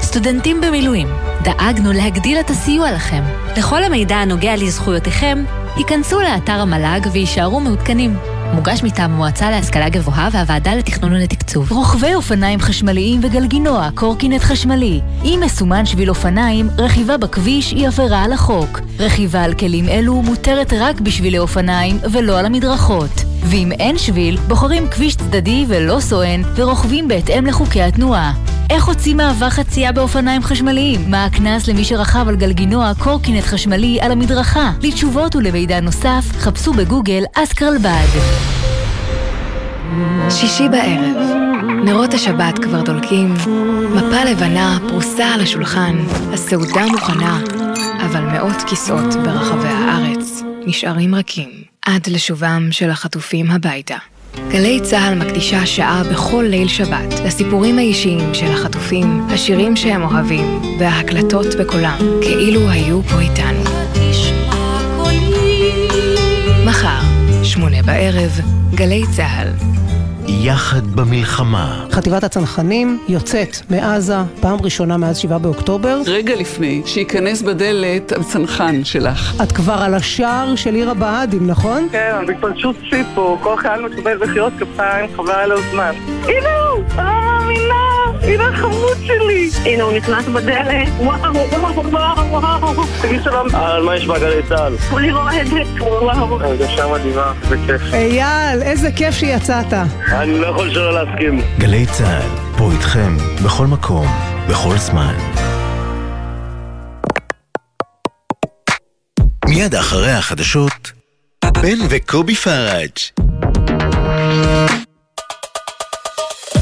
סטודנטים במילואים, דאגנו להגדיל את הסיוע לכם. לכל המידע הנוגע לזכויותיכם, ייכנסו לאתר המל"ג ויישארו מעודכנים. מוגש מטעם מועצה להשכלה גבוהה והוועדה לתכנון ולתקצוב. רוכבי אופניים חשמליים וגלגינוע, קורקינט חשמלי. אם מסומן שביל אופניים, רכיבה בכביש היא עבירה על החוק. רכיבה על כלים אלו מותרת רק בשבילי אופניים ולא על המדרכות. ואם אין שביל, בוחרים כביש צדדי ולא סואן ורוכבים בהתאם לחוקי התנועה. איך הוציא מעבר חצייה באופניים חשמליים? מה הכנס למי שרכב על גלגינוע קורקינט חשמלי על המדרכה? לתשובות ולמידע נוסף, חפשו בגוגל אסקרלבד. שישי בערב, נרות השבת כבר דולקים, מפה לבנה פרוסה על השולחן, הסעודה מוכנה, אבל מאות כיסאות ברחבי הארץ נשארים רכים, עד לשובם של החטופים הביתה. גלי צהל מקדישה שעה בכל ליל שבת לסיפורים האישיים של החטופים, השירים שהם אוהבים וההקלטות בקולם כאילו היו פה איתנו. מחר, שמונה בערב, גלי צהל. יחד במלחמה. חטיבת הצנחנים יוצאת מעזה פעם ראשונה מאז שבעה באוקטובר. רגע לפני שיכנס בדלת הצנחן שלך. את כבר על השער של עיר הבה"דים, נכון? כן, אני פשוט ציפו, כל חייל מקבל בחיאות כפיים, חבל על הזמן. הנה הוא! הנה החמוד שלי. הנה הוא נכנס בדלת. וואו, וואו, וואו, וואו. תגיד שלום. על מה יש בגלי צהל? כולי רואה את זה. וואו. הרגשה מדהימה, זה כיף. אייל, איזה כיף שיצאת. אני לא יכול שלא להסכים. גלי צהל, פה איתכם, בכל מקום, בכל זמן. מיד אחרי החדשות, בן וקובי פראג'.